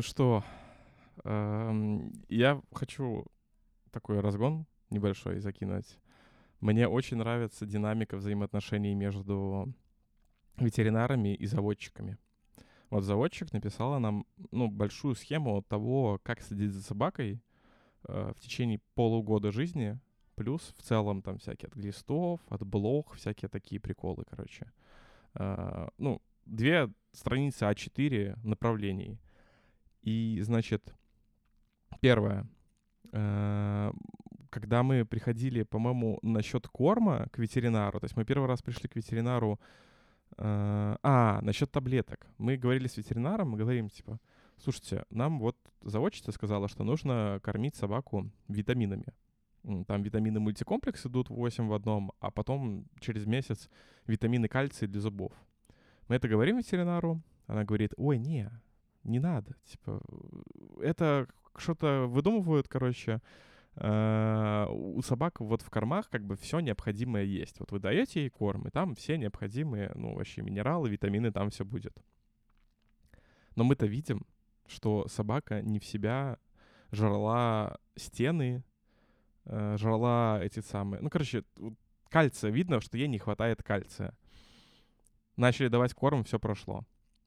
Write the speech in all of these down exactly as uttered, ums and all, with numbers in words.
Ну что, я хочу такой разгон небольшой закинуть. Мне очень нравится динамика взаимоотношений между ветеринарами и заводчиками. Вот заводчик написала нам, ну, большую схему того, как следить за собакой э, в течение полугода жизни, плюс в целом там всякие от глистов, от блох, всякие такие приколы, короче. Э, ну, две страницы а четыре направлений. И, значит, первое. Э, когда мы приходили, по-моему, насчет корма к ветеринару, то есть мы первый раз пришли к ветеринару. А, насчет таблеток. Мы говорили с ветеринаром, мы говорим, типа, слушайте, нам вот заводчица сказала, что нужно кормить собаку витаминами. Там витамины мультикомплекс идут восемь в одном, а потом через месяц витамины кальция для зубов. Мы это говорим ветеринару, она говорит, ой, не, не надо. Типа, это что-то выдумывают, короче. У собак вот в кормах как бы все необходимое есть. Вот вы даете ей корм, и там все необходимые, ну, вообще минералы, витамины, там все будет. Но мы-то видим, что собака не в себя жрала стены, жрала эти самые... Ну, короче, кальция. Видно, что ей не хватает кальция. Начали давать корм, все прошло.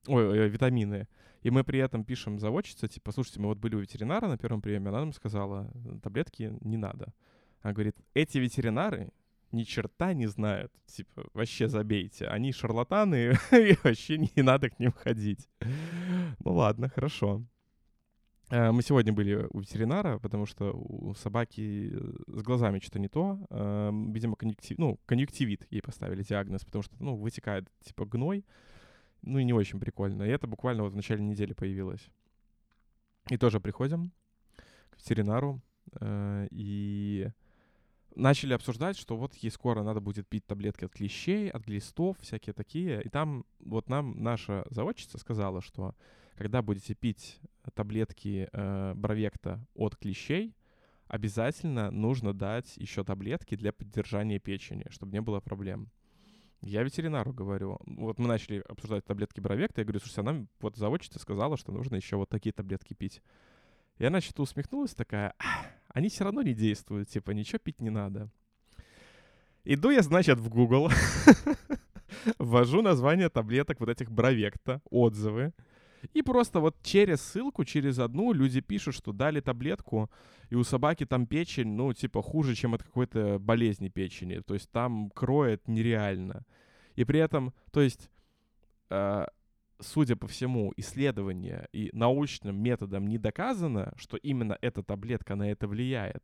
Ой, витамины. И мы при этом пишем заводчице, типа, слушайте, мы вот были у ветеринара на первом приеме, она нам сказала, таблетки не надо. Она говорит, эти ветеринары ни черта не знают. Типа, вообще забейте. Они шарлатаны, и вообще не надо к ним ходить. Ну ладно, хорошо. Мы сегодня были у ветеринара, потому что у собаки с глазами что-то не то. Видимо, конъюнктив... ну, конъюнктивит ей поставили диагноз, потому что, ну, вытекает, типа, гной. Ну и не очень прикольно. И это буквально вот в начале недели появилось. И тоже приходим к ветеринару э, и начали обсуждать, что вот ей скоро надо будет пить таблетки от клещей, от глистов, всякие такие. И там вот нам наша заводчица сказала, что когда будете пить таблетки э, Бравекто от клещей, обязательно нужно дать еще таблетки для поддержания печени, чтобы не было проблем. Я ветеринару говорю, вот мы начали обсуждать таблетки Бравекта, я говорю, слушайте, она вот заводчица сказала, что нужно еще вот такие таблетки пить. И она что-то усмехнулась такая, они все равно не действуют, типа, ничего пить не надо. Иду я, значит, в Google, ввожу название таблеток вот этих Бравекта, отзывы, и просто вот через ссылку, через одну люди пишут, что дали таблетку, и у собаки там печень, ну, типа, хуже, чем от какой-то болезни печени. То есть там кроет нереально. И при этом, то есть, э, судя по всему, исследования и научным методом не доказано, что именно эта таблетка на это влияет.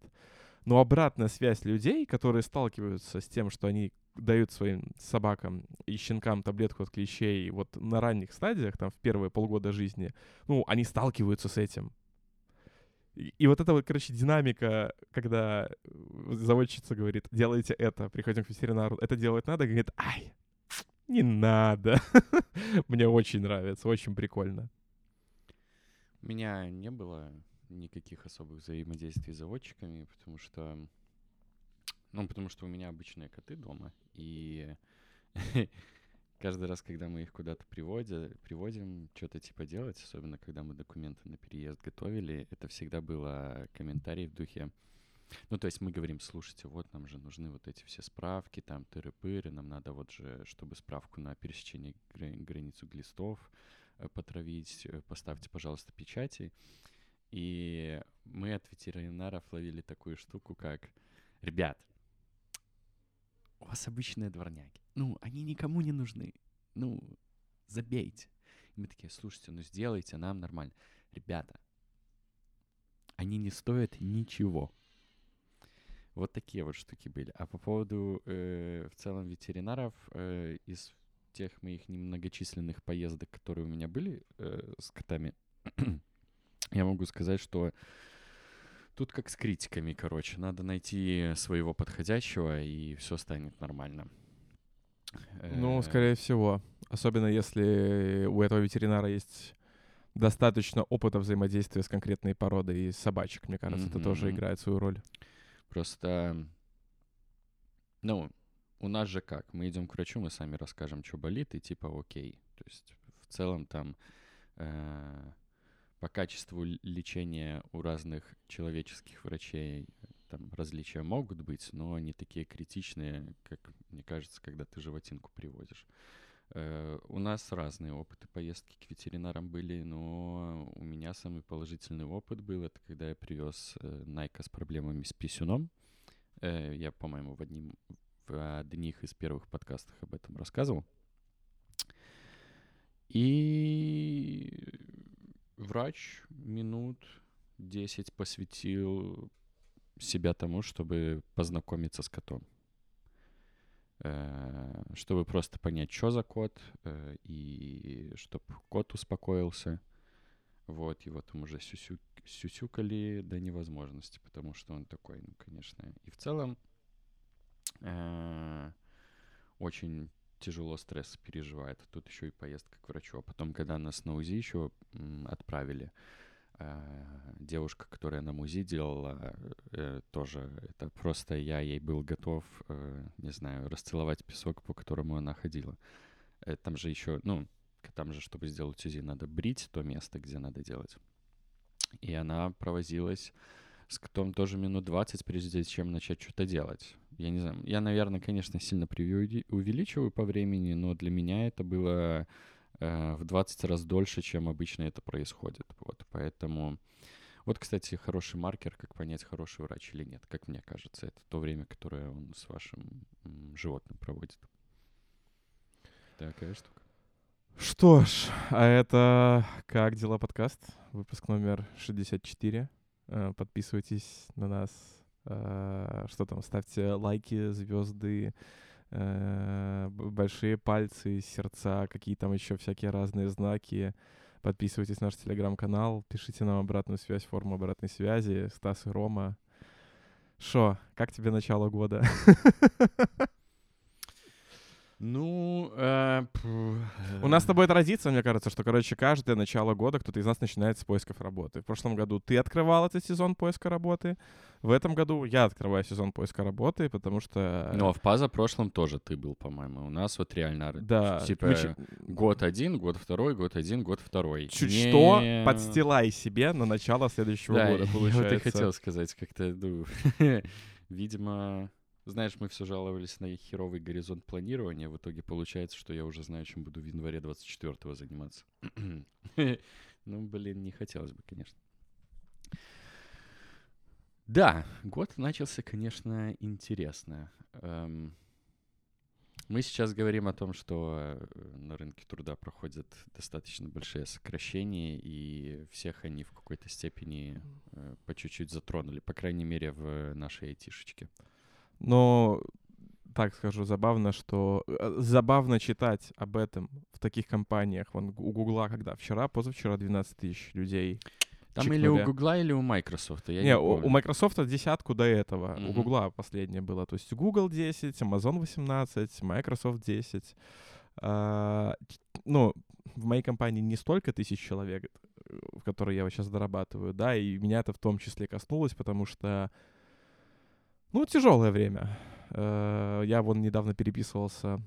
Но обратная связь людей, которые сталкиваются с тем, что они дают своим собакам и щенкам таблетку от клещей вот на ранних стадиях, там, в первые полгода жизни, ну, они сталкиваются с этим. И, и вот эта вот, короче, динамика, когда заводчица говорит, делайте это, приходим к ветеринару, это делать надо, говорит, ай, не надо. Мне очень нравится, очень прикольно. У меня не было никаких особых взаимодействий с заводчиками, потому что... Ну, потому что у меня обычные коты дома, и каждый раз, когда мы их куда-то приводя, приводим, что-то типа делать, особенно когда мы документы на переезд готовили, это всегда было комментарий в духе. Ну, то есть мы говорим, слушайте, вот нам же нужны вот эти все справки, там тыры-пыры, нам надо вот же, чтобы справку на пересечение грани- границу глистов потравить, поставьте, пожалуйста, печати. И мы от ветеринаров ловили такую штуку, как, ребят, у вас обычные дворняги. Ну, они никому не нужны. Ну, забейте. И мы такие, слушайте, ну сделайте нам нормально. Ребята, они не стоят ничего. Вот такие вот штуки были. А по поводу э, в целом ветеринаров, э, из тех моих немногочисленных поездок, которые у меня были э, с котами, я могу сказать, что тут как с критиками, короче. Надо найти своего подходящего, и все станет нормально. Ну, скорее всего. Особенно если у этого ветеринара есть достаточно опыта взаимодействия с конкретной породой и собачек. Мне кажется, mm-hmm. это тоже играет свою роль. Просто, ну, у нас же как? Мы идем к врачу, мы сами расскажем, что болит, и типа окей. То есть в целом там... Э- по качеству лечения у разных человеческих врачей там различия могут быть, но они такие критичные, как, мне кажется, когда ты животинку привозишь. Э, у нас разные опыты поездки к ветеринарам были, но у меня самый положительный опыт был, это когда я привез э, Найка с проблемами с писюном. Э, я, по-моему, в, одним, в одних из первых подкастов об этом рассказывал. И врач минут десять посвятил себя тому, чтобы познакомиться с котом. Чтобы просто понять, что за кот, и чтобы кот успокоился. Вот, его там уже сюсю... сюсюкали до невозможности, потому что он такой, ну, конечно. И в целом очень тяжело стресс переживает. Тут еще и поездка к врачу. А потом, когда нас на УЗИ еще отправили, девушка, которая нам УЗИ делала, тоже это просто я ей был готов, не знаю, расцеловать песок, по которому она ходила. Там же еще, ну, там же, чтобы сделать УЗИ, надо брить то место, где надо делать. И она провозилась с котом тоже минут двадцать, прежде чем начать что-то делать. Я не знаю, я, наверное, конечно, сильно преувеличиваю по времени, но для меня это было в двадцать раз дольше, чем обычно это происходит. Вот, поэтому... Вот, кстати, хороший маркер, как понять, хороший врач или нет, как мне кажется. Это то время, которое он с вашим животным проводит. Такая штука. Что ж, а это «Как дела?» подкаст, выпуск номер шестьдесят четыре. Подписывайтесь на нас. Что там? Ставьте лайки, звезды, большие пальцы, сердца, какие там еще всякие разные знаки. Подписывайтесь на наш телеграм-канал, пишите нам обратную связь, форму обратной связи. Стас и Рома. Шо, как тебе начало года? Ну, э, у нас с тобой традиция, мне кажется, что, короче, каждое начало года кто-то из нас начинает с поисков работы. В прошлом году ты открывал этот сезон поиска работы, в этом году я открываю сезон поиска работы, потому что... Ну, а в позапрошлом тоже ты был, по-моему. У нас вот реально, да, типа, мы... год один, год второй, год один, год второй. Чуть не... что, подстилай себе на начало следующего да, года, получается. Да, я вот и хотел сказать как-то, ну, видимо... Знаешь, мы все жаловались на херовый горизонт планирования. В итоге получается, что я уже знаю, чем буду в январе двадцать четвёртого заниматься. Ну, блин, не хотелось бы, конечно. Да, год начался, конечно, интересно. Мы сейчас говорим о том, что на рынке труда проходят достаточно большие сокращения, и всех они в какой-то степени по чуть-чуть затронули, по крайней мере, в нашей айтишечке. Но, так скажу, забавно, что... Забавно читать об этом в таких компаниях. Вон, у Гугла когда? Вчера, позавчера двенадцать тысяч людей. Там чикнули. Или у Гугла, или у Microsoft. Я не, не у, у Microsoft десятку до этого. Mm-hmm. У Гугла последнее было. То есть Google десять, Amazon восемнадцать, Microsoft десять. А, ну, в моей компании не столько тысяч человек, в которые я сейчас дорабатываю, да, и меня это в том числе коснулось, потому что... Ну, тяжелое время. Я вон недавно переписывался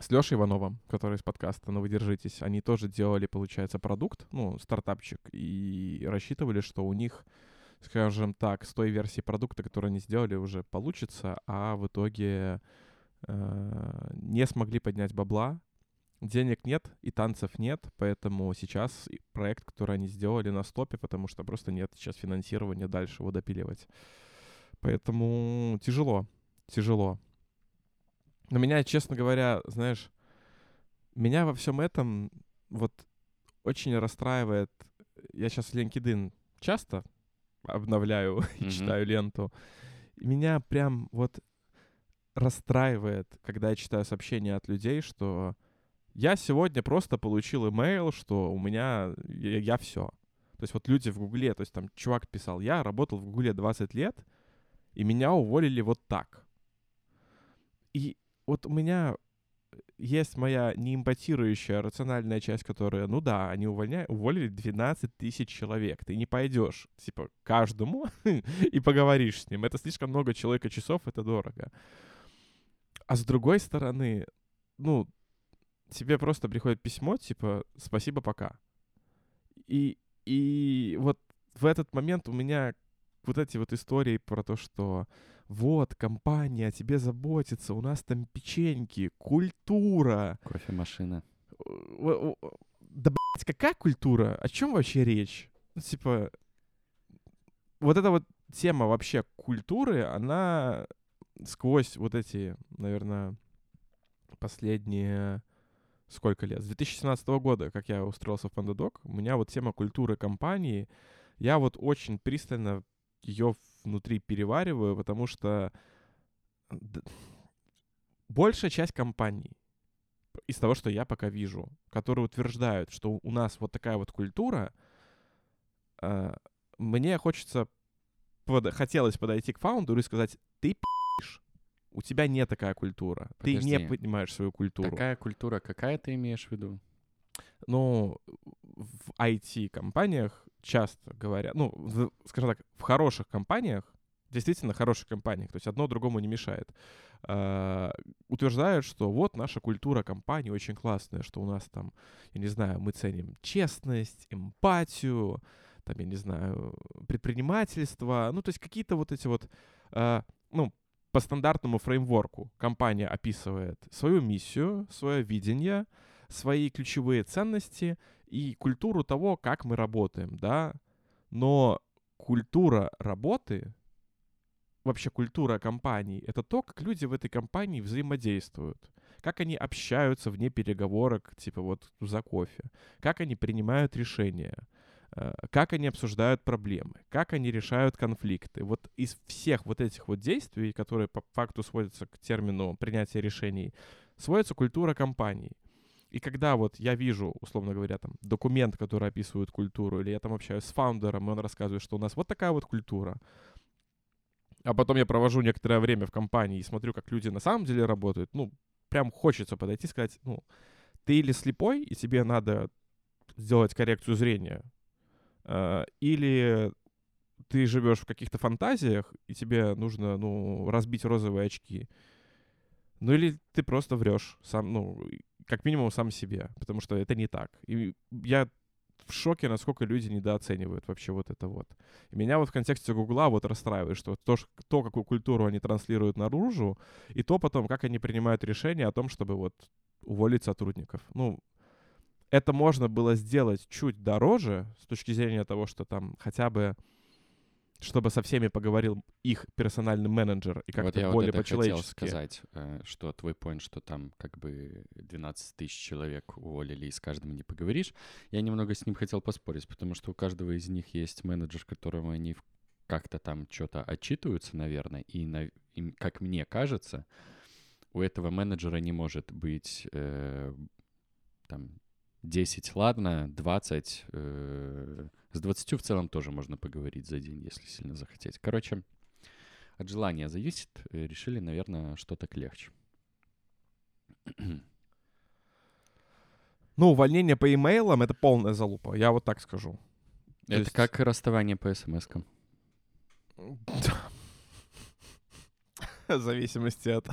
с Лешей Ивановым, который из подкаста «Ну, вы держитесь». Они тоже делали, получается, продукт, ну, стартапчик, и рассчитывали, что у них, скажем так, с той версии продукта, которую они сделали, уже получится, а в итоге не смогли поднять бабла. Денег нет и танцев нет, поэтому сейчас проект, который они сделали, на стопе, потому что просто нет сейчас финансирования дальше его допиливать. Поэтому тяжело, тяжело. Но меня, честно говоря, знаешь, меня во всем этом вот очень расстраивает. Я сейчас LinkedIn часто обновляю и mm-hmm. читаю ленту. Меня прям вот расстраивает, когда я читаю сообщения от людей, что я сегодня просто получил имейл, что у меня, я, я все. То есть вот люди в Гугле, то есть там чувак писал, я работал в Гугле двадцать лет, и меня уволили вот так. И вот у меня есть моя неэмпатирующая рациональная часть, которая, ну да, они увольня... уволили двенадцать тысяч человек. Ты не пойдешь, типа, каждому и поговоришь с ним. Это слишком много человека-часов, это дорого. А с другой стороны, ну, тебе просто приходит письмо, типа, спасибо, пока. И... И вот в этот момент у меня вот эти вот истории про то, что вот, компания о тебе заботится, у нас там печеньки, культура. Кофемашина. Да, блядь, какая культура? О чем вообще речь? Ну, типа, вот эта вот тема вообще культуры, она сквозь вот эти, наверное, последние сколько лет? С две тысячи семнадцатого года, как я устроился в PandaDoc, у меня вот тема культуры компании, я вот очень пристально ее внутри перевариваю, потому что большая часть компаний из того, что я пока вижу, которые утверждают, что у нас вот такая вот культура, мне хочется, хотелось подойти к фаундеру и сказать, ты пи***ешь, у тебя не такая культура, Подожди. ты не понимаешь свою культуру. Такая культура какая, ты имеешь в виду? Ну, в ай ти-компаниях часто говорят, ну, в, скажем так, в хороших компаниях, действительно хороших компаниях, то есть одно другому не мешает, э, утверждают, что вот наша культура компании очень классная, что у нас там, я не знаю, мы ценим честность, эмпатию, там, я не знаю, предпринимательство, ну, то есть какие-то вот эти вот, э, ну, по стандартному фреймворку компания описывает свою миссию, свое видение, свои ключевые ценности и культуру того, как мы работаем, да. Но культура работы, вообще культура компании, это то, как люди в этой компании взаимодействуют, как они общаются вне переговорок, типа вот за кофе, как они принимают решения, как они обсуждают проблемы, как они решают конфликты. Вот из всех вот этих вот действий, которые по факту сводятся к термину принятия решений, сводится культура компании. И когда вот я вижу, условно говоря, там, документ, который описывает культуру, или я там общаюсь с фаундером, и он рассказывает, что у нас вот такая вот культура, а потом я провожу некоторое время в компании и смотрю, как люди на самом деле работают, ну, прям хочется подойти и сказать, ну, ты или слепой, и тебе надо сделать коррекцию зрения, или ты живешь в каких-то фантазиях, и тебе нужно, ну, разбить розовые очки, ну, или ты просто врешь сам, ну, как минимум сам себе, потому что это не так. И я в шоке, насколько люди недооценивают вообще вот это вот. И меня вот в контексте Гугла вот расстраивает, что то, то, какую культуру они транслируют наружу, и то потом, как они принимают решение о том, чтобы вот уволить сотрудников. Ну, это можно было сделать чуть дороже с точки зрения того, что там хотя бы чтобы со всеми поговорил их персональный менеджер и как-то вот более вот по-человечески. Я хотел сказать, что твой поинт, что там как бы двенадцать тысяч человек уволили, и с каждым не поговоришь. Я немного с ним хотел поспорить, потому что у каждого из них есть менеджер, которому они как-то там что-то отчитываются, наверное, и, на, и, как мне кажется, у этого менеджера не может быть э, там десять, ладно, двадцать... Э, с двадцатью в целом тоже можно поговорить за день, если сильно захотеть. Короче, от желания зависит. Решили, наверное, что так легче. Ну, увольнение по имейлам — это полная залупа, я вот так скажу. Это есть... как расставание по смс-кам. В зависимости от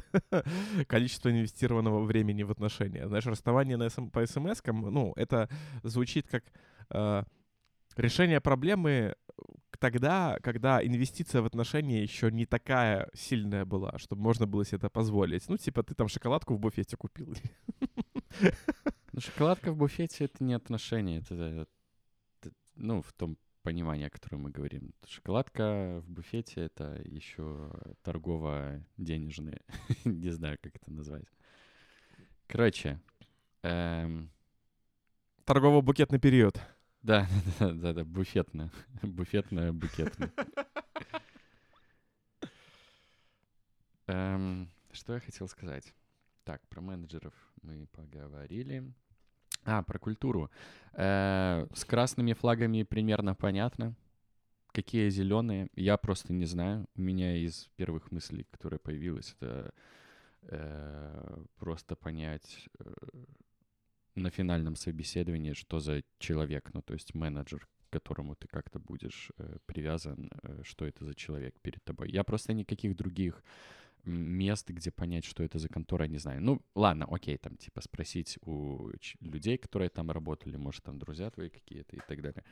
количества инвестированного времени в отношения. Знаешь, расставание на см... по смс-кам, ну, это звучит как... Э... решение проблемы тогда, когда инвестиция в отношения еще не такая сильная была, чтобы можно было себе это позволить. Ну, типа, ты там шоколадку в буфете купил. Ну, шоколадка в буфете — это не отношения. Это, это, это, ну, в том понимании, о котором мы говорим. Шоколадка в буфете — это еще торгово-денежные. Не знаю, как это назвать. Короче. Эм... Торгово-букетный период. Да, да, да, да, буфетная, буфетная, букетная. эм, что я хотел сказать? Так, про менеджеров мы поговорили. А, про культуру. Э, с красными флагами примерно понятно. Какие зеленые, я просто не знаю. У меня из первых мыслей, которая появилась, это э, просто понять... Э, на финальном собеседовании, что за человек, ну, то есть менеджер, к которому ты как-то будешь э, привязан, э, что это за человек перед тобой. Я просто никаких других мест, где понять, что это за контора, я не знаю. Ну, ладно, окей, там, типа, спросить у людей, которые там работали, может, там друзья твои какие-то и так далее.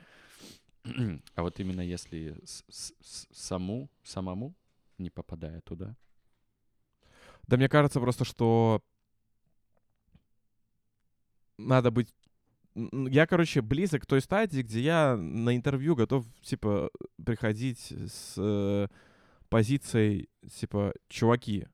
А вот именно если с- с- с- саму, самому, не попадая туда. Да, мне кажется просто, что надо быть... Я, короче, близок к той стадии, где я на интервью готов, типа, приходить с позицией, типа, чуваки,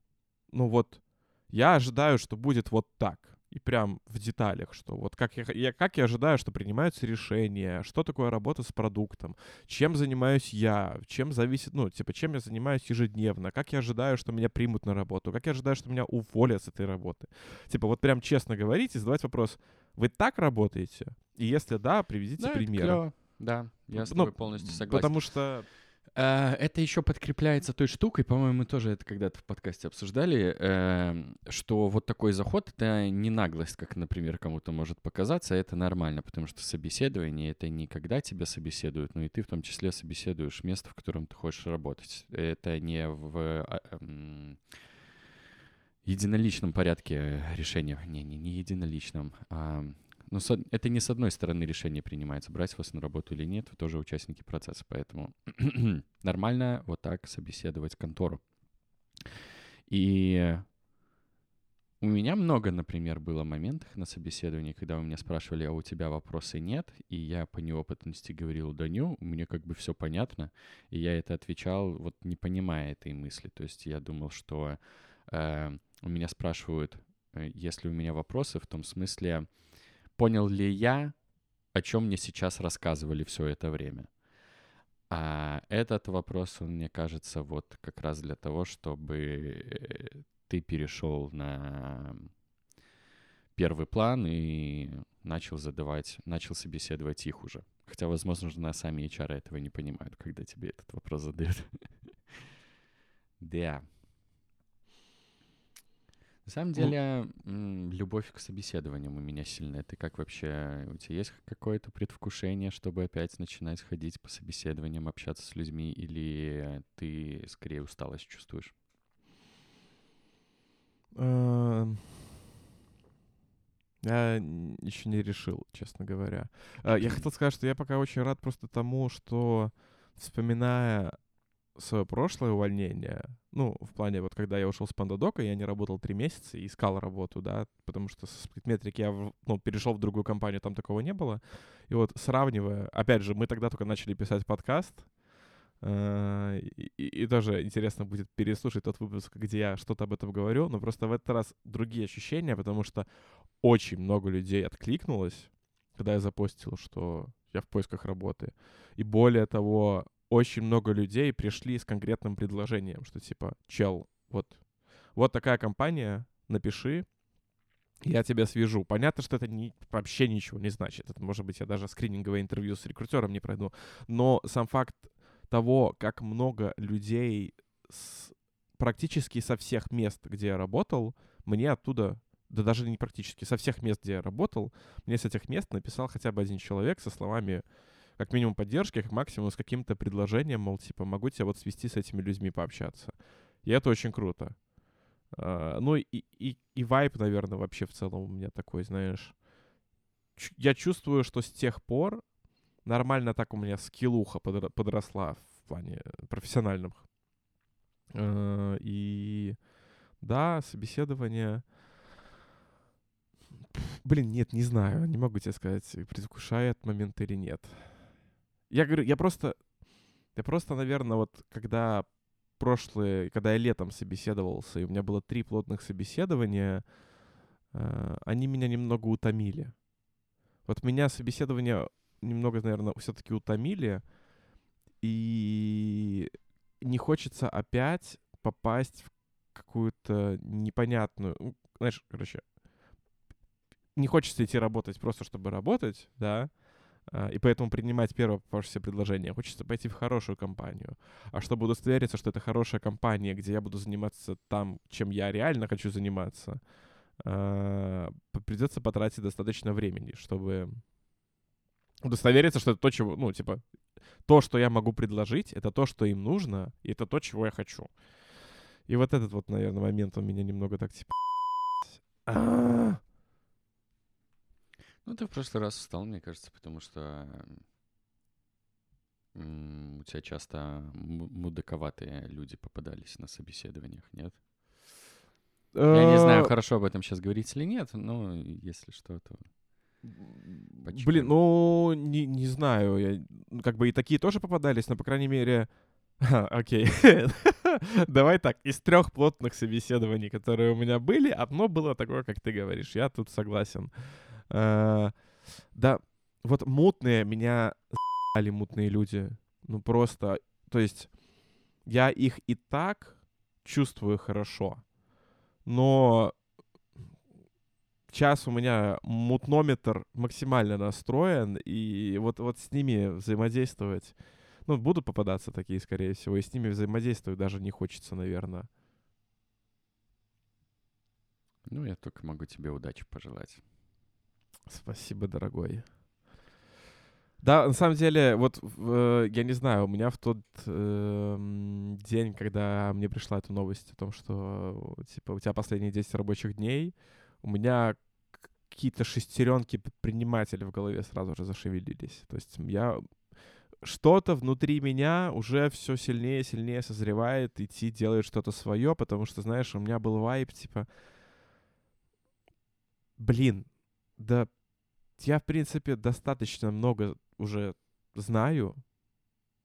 ну вот, я ожидаю, что будет вот так. И прям в деталях, что вот как я, я, как я ожидаю, что принимаются решения, что такое работа с продуктом, чем занимаюсь я, чем зависит, ну, типа, чем я занимаюсь ежедневно, как я ожидаю, что меня примут на работу, как я ожидаю, что меня уволят с этой работы. Типа, вот прям честно говорить и задавать вопрос, вы так работаете? И если да, приведите да, примеры. Это клево. Да, я с тобой ну, полностью согласен. Потому что... Это еще подкрепляется той штукой, по-моему, мы тоже это когда-то в подкасте обсуждали, что вот такой заход — это не наглость, как, например, кому-то может показаться, это нормально, потому что собеседование — это не когда тебя собеседуют, но и ты в том числе собеседуешь место, в котором ты хочешь работать. Это не в единоличном порядке решения, не, не, не единоличном, а... Но это не с одной стороны решение принимается, брать вас на работу или нет, вы тоже участники процесса, поэтому нормально вот так собеседовать контору. И у меня много, например, было моментов на собеседовании, когда у меня спрашивали, а у тебя вопросы нет, и я по неопытности говорил, да не, у меня как бы все понятно, и я это отвечал, вот не понимая этой мысли, то есть я думал, что э, у меня спрашивают, если у меня вопросы, в том смысле, понял ли я, о чем мне сейчас рассказывали все это время? А этот вопрос, он, мне кажется, вот как раз для того, чтобы ты перешел на первый план и начал задавать, начал собеседовать их уже. Хотя, возможно, сами эйч ар этого не понимают, когда тебе этот вопрос задают. Да. На самом деле, ну, любовь к собеседованиям у меня сильная. Ты как вообще, у тебя есть какое-то предвкушение, чтобы опять начинать ходить по собеседованиям, общаться с людьми, или ты скорее усталость чувствуешь? Я еще не решил, честно говоря. Я хотел сказать, что я пока очень рад просто тому, что, вспоминая свое прошлое увольнение, ну, в плане, вот когда я ушел с PandaDoc, я не работал три месяца и искал работу, да, потому что со SplitMetrics я, ну, перешел в другую компанию, там такого не было. И вот сравнивая, опять же, мы тогда только начали писать подкаст, э- и, и тоже интересно будет переслушать тот выпуск, где я что-то об этом говорю, но просто в этот раз другие ощущения, потому что очень много людей откликнулось, когда я запостил, что я в поисках работы. И более того, очень много людей пришли с конкретным предложением, что типа, чел, вот, вот такая компания, напиши, я тебя свяжу. Понятно, что это не, вообще ничего не значит. Это, может быть, я даже скрининговое интервью с рекрутером не пройду. Но сам факт того, как много людей с, практически со всех мест, где я работал, мне оттуда... Да даже не практически, со всех мест, где я работал, мне с этих мест написал хотя бы один человек со словами... как минимум поддержки, как максимум с каким-то предложением, мол, типа, могу тебя вот свести с этими людьми пообщаться. И это очень круто. А, ну и, и, и вайб, наверное, вообще в целом у меня такой, знаешь. Ч- я чувствую, что с тех пор нормально так у меня скиллуха подра- подросла в плане профессиональном. А, и да, собеседование... Блин, нет, не знаю, не могу тебе сказать, предвкушает момент или нет. Я говорю, я просто, я просто, наверное, вот когда прошлые, когда я летом собеседовался, и у меня было три плотных собеседования, э, они меня немного утомили. Вот меня собеседования немного, наверное, все-таки утомили, и не хочется опять попасть в какую-то непонятную, знаешь, короче, не хочется идти работать просто, чтобы работать, да, и поэтому принимать первое попавшееся предложение. Хочется пойти в хорошую компанию. А чтобы удостовериться, что это хорошая компания, где я буду заниматься там, чем я реально хочу заниматься, придется потратить достаточно времени, чтобы удостовериться, что это то, чего, ну, типа, то, что я могу предложить, это то, что им нужно, и это то, чего я хочу. И вот этот вот, наверное, момент, он меня немного так типа... А-а-а. Ну, ты в прошлый раз устал, мне кажется, потому что у тебя часто мудаковатые люди попадались на собеседованиях, нет? Я не знаю, хорошо об этом сейчас говорить или нет, но если что, то... Почему? Блин, ну, не, не знаю. Я, как бы и такие тоже попадались, но, по крайней мере... А, окей. Давай так. Из трех плотных собеседований, которые у меня были, одно было такое, как ты говоришь. Я тут согласен. А, да, вот мутные меня за***ли мутные люди. Ну, просто... То есть я их и так чувствую хорошо, но... Сейчас у меня мутнометр максимально настроен, и вот, вот с ними взаимодействовать... Ну, будут попадаться такие, скорее всего, и с ними взаимодействовать даже не хочется, наверное. Ну, я только могу тебе удачи пожелать. Спасибо, дорогой. Да, на самом деле, вот, э, я не знаю, у меня в тот э, день, когда мне пришла эта новость о том, что, типа, у тебя последние десять рабочих дней... У меня какие-то шестеренки предпринимателя в голове сразу же зашевелились. То есть я... Что-то внутри меня уже все сильнее и сильнее созревает идти делать что-то свое, потому что, знаешь, у меня был вайб, типа... Блин, да я, в принципе, достаточно много уже знаю.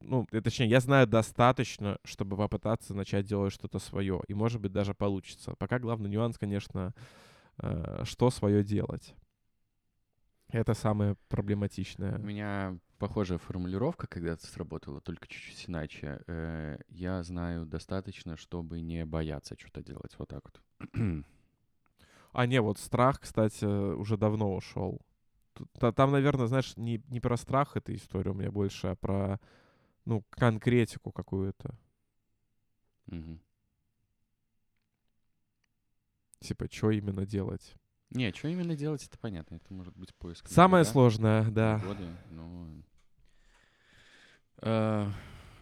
Ну, точнее, я знаю достаточно, чтобы попытаться начать делать что-то свое. И, может быть, даже получится. Пока главный нюанс, конечно... что свое делать. Это самое проблематичное. У меня похожая формулировка когда-то сработала, только чуть-чуть иначе. Я знаю достаточно, чтобы не бояться что-то делать. Вот так вот. А не, вот страх, кстати, уже давно ушел. Там, наверное, знаешь, не, не про страх эта история у меня больше, а про, ну, конкретику какую-то. Угу. Типа, что именно делать? Не, что именно делать, это понятно. Это может быть поиск. Самое сложное, да. Годы, но... а,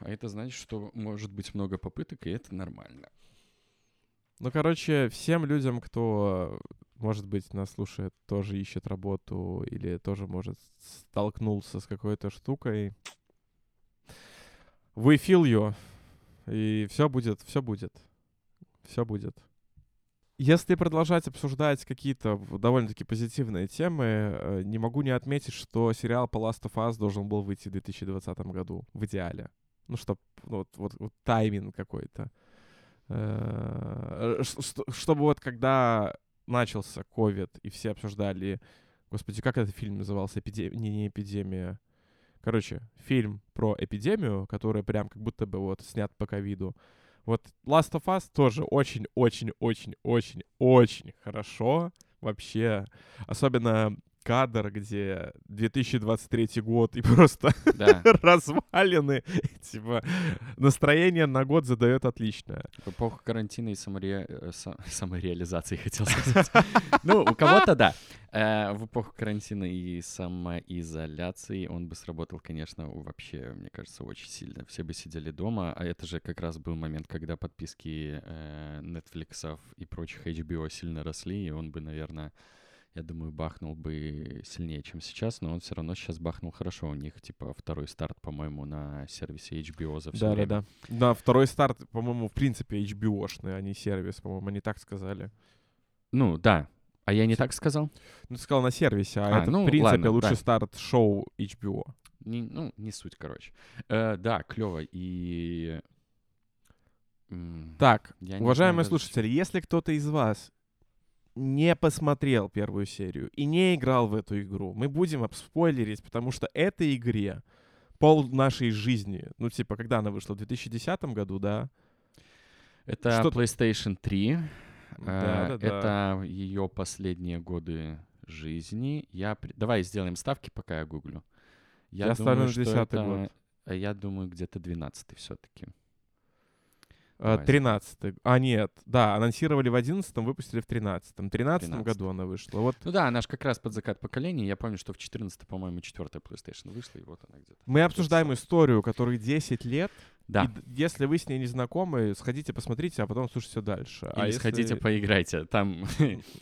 а это значит, что может быть много попыток, и это нормально. Ну, короче, всем людям, кто, может быть, нас слушает, тоже ищет работу или тоже, может, столкнулся с какой-то штукой, we feel you. И все будет, все будет. Все будет. Если продолжать обсуждать какие-то довольно-таки позитивные темы, не могу не отметить, что сериал по Last of Us должен был выйти в две тысячи двадцатом году, в идеале. Ну, чтоб, ну, вот, вот, вот тайминг какой-то. Чтобы вот когда начался ковид, и все обсуждали... Господи, как этот фильм назывался? Эпидемия? Не, не эпидемия. Короче, фильм про эпидемию, который прям как будто бы вот снят по ковиду. Вот Last of Us тоже очень-очень-очень-очень-очень хорошо вообще. Особенно кадр, где две тысячи двадцать третий год и просто да. развалины. Типа настроение на год задает отличное. В эпоху карантина и саморе... Сам... самореализации, хотел сказать. Ну, у кого-то да. В эпоху карантина и самоизоляции он бы сработал, конечно, вообще, мне кажется, очень сильно. Все бы сидели дома, а это же как раз был момент, когда подписки Netflix и прочих эйч би о сильно росли, и он бы, наверное, я думаю, бахнул бы сильнее, чем сейчас, но он все равно сейчас бахнул хорошо. У них, типа, второй старт, по-моему, на сервисе эйч би о за все да, время. Да-да-да. Да, второй старт, по-моему, в принципе, эйч би о-шный, а не сервис, по-моему, они так сказали. Ну, да. А я не так сказал? Ну, ты сказал на сервисе, а, а это, ну, в принципе, ладно, лучший да. старт шоу эйч би о. Не, ну, не суть, короче. Э, да, клево. И... Так, я уважаемые слушатели, даже... если кто-то из вас не посмотрел первую серию и не играл в эту игру, мы будем обспойлерить, потому что этой игре пол нашей жизни. Ну, типа, когда она вышла? В две тысячи десятом году, да? Это что-то... PlayStation три. Да, а, да, это да. ее последние годы жизни. Я... Давай сделаем ставки, пока я гуглю. Я, я думаю, ставлю на десятый это... год. Я думаю, где-то двенадцатый все-таки. тринадцатый. А, нет. Да, анонсировали в одиннадцатом, выпустили в тринадцатом. В тринадцатом году она вышла. Вот. Ну да, она же как раз под закат поколения. Я помню, что в четырнадцатом, по-моему, четвёртая PlayStation вышла, и вот она где-то. Мы обсуждаем историю, которой десять лет. Да. И если вы с ней не знакомы, сходите, посмотрите, а потом слушайте дальше. Или а сходите, если... поиграйте. Там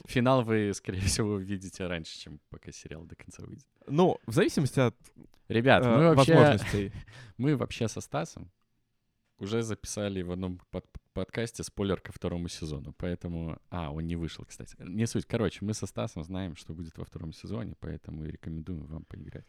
финал вы, скорее всего, увидите раньше, чем пока сериал до конца выйдет. Ну, в зависимости от Ребят, э, мы возможностей. Вообще... мы вообще со Стасом уже записали в одном под- подкасте спойлер ко второму сезону, поэтому... А, он не вышел, кстати. Не суть. Короче, мы со Стасом знаем, что будет во втором сезоне, поэтому рекомендуем вам поиграть.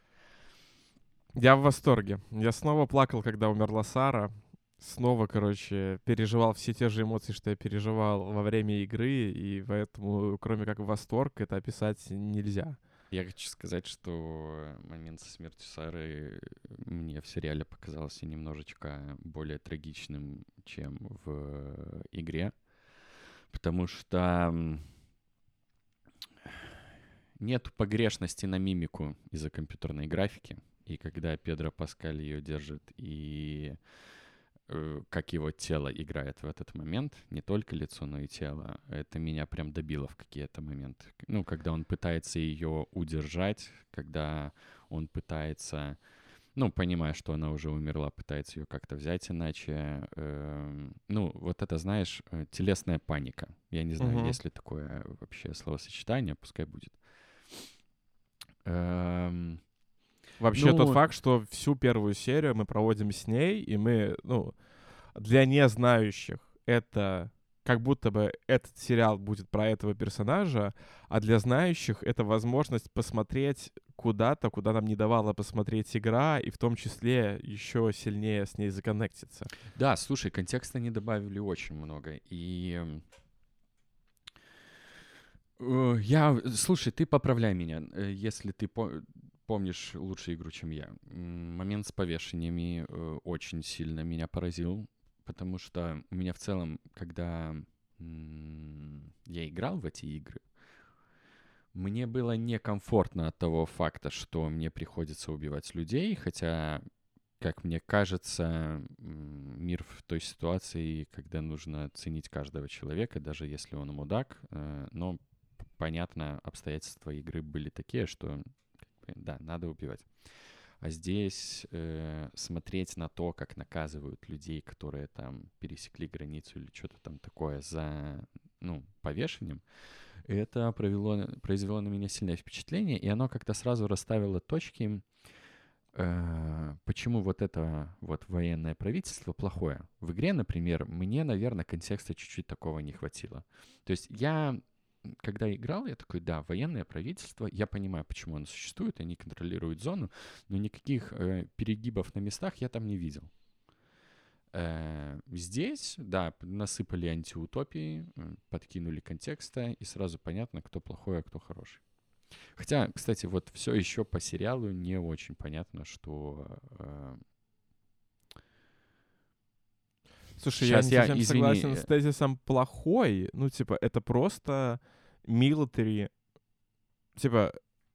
Я в восторге. Я снова плакал, когда умерла Сара. Снова, короче, переживал все те же эмоции, что я переживал во время игры, и поэтому, кроме как восторг, это описать нельзя. Я хочу сказать, что момент со смертью Сары мне в сериале показался немножечко более трагичным, чем в игре, потому что нет погрешности на мимику из-за компьютерной графики. И когда Педро Паскаль ее держит, и э, как его тело играет в этот момент, не только лицо, но и тело, это меня прям добило в какие-то моменты. Ну, когда он пытается ее удержать, когда он пытается, ну, понимая, что она уже умерла, пытается ее как-то взять иначе. Э, ну, вот это, знаешь, телесная паника. Я не знаю, угу. есть ли такое вообще словосочетание, пускай будет. Эм... Вообще ну, тот факт, что всю первую серию мы проводим с ней, и мы, ну, для незнающих это как будто бы этот сериал будет про этого персонажа, а для знающих это возможность посмотреть куда-то, куда нам не давала посмотреть игра, и в том числе еще сильнее с ней законнектиться. Да, слушай, контекста они добавили очень много, и... Я... Слушай, ты поправляй меня, если ты... помнишь лучше игру, чем я. Момент с повешениями очень сильно меня поразил, потому что у меня в целом, когда я играл в эти игры, мне было некомфортно от того факта, что мне приходится убивать людей, хотя, как мне кажется, мир в той ситуации, когда нужно ценить каждого человека, даже если он мудак, но, понятно, обстоятельства игры были такие, что да, надо убивать. А здесь э, смотреть на то, как наказывают людей, которые там пересекли границу или что-то там такое за, ну, повешением, это провело, произвело на меня сильное впечатление, и оно как-то сразу расставило точки, э, почему вот это вот военное правительство плохое. В игре, например, мне, наверное, контекста чуть-чуть такого не хватило. То есть я... Когда играл, я такой, да, военное правительство, я понимаю, почему оно существует, они контролируют зону, но никаких э, перегибов на местах я там не видел. Э, здесь, да, насыпали антиутопии, подкинули контекста, и сразу понятно, кто плохой, а кто хороший. Хотя, кстати, вот все еще по сериалу не очень понятно, что... Э, Слушай, сейчас я не совсем я, извини... согласен с тезисом плохой. Ну, типа, это просто милитари. Типа...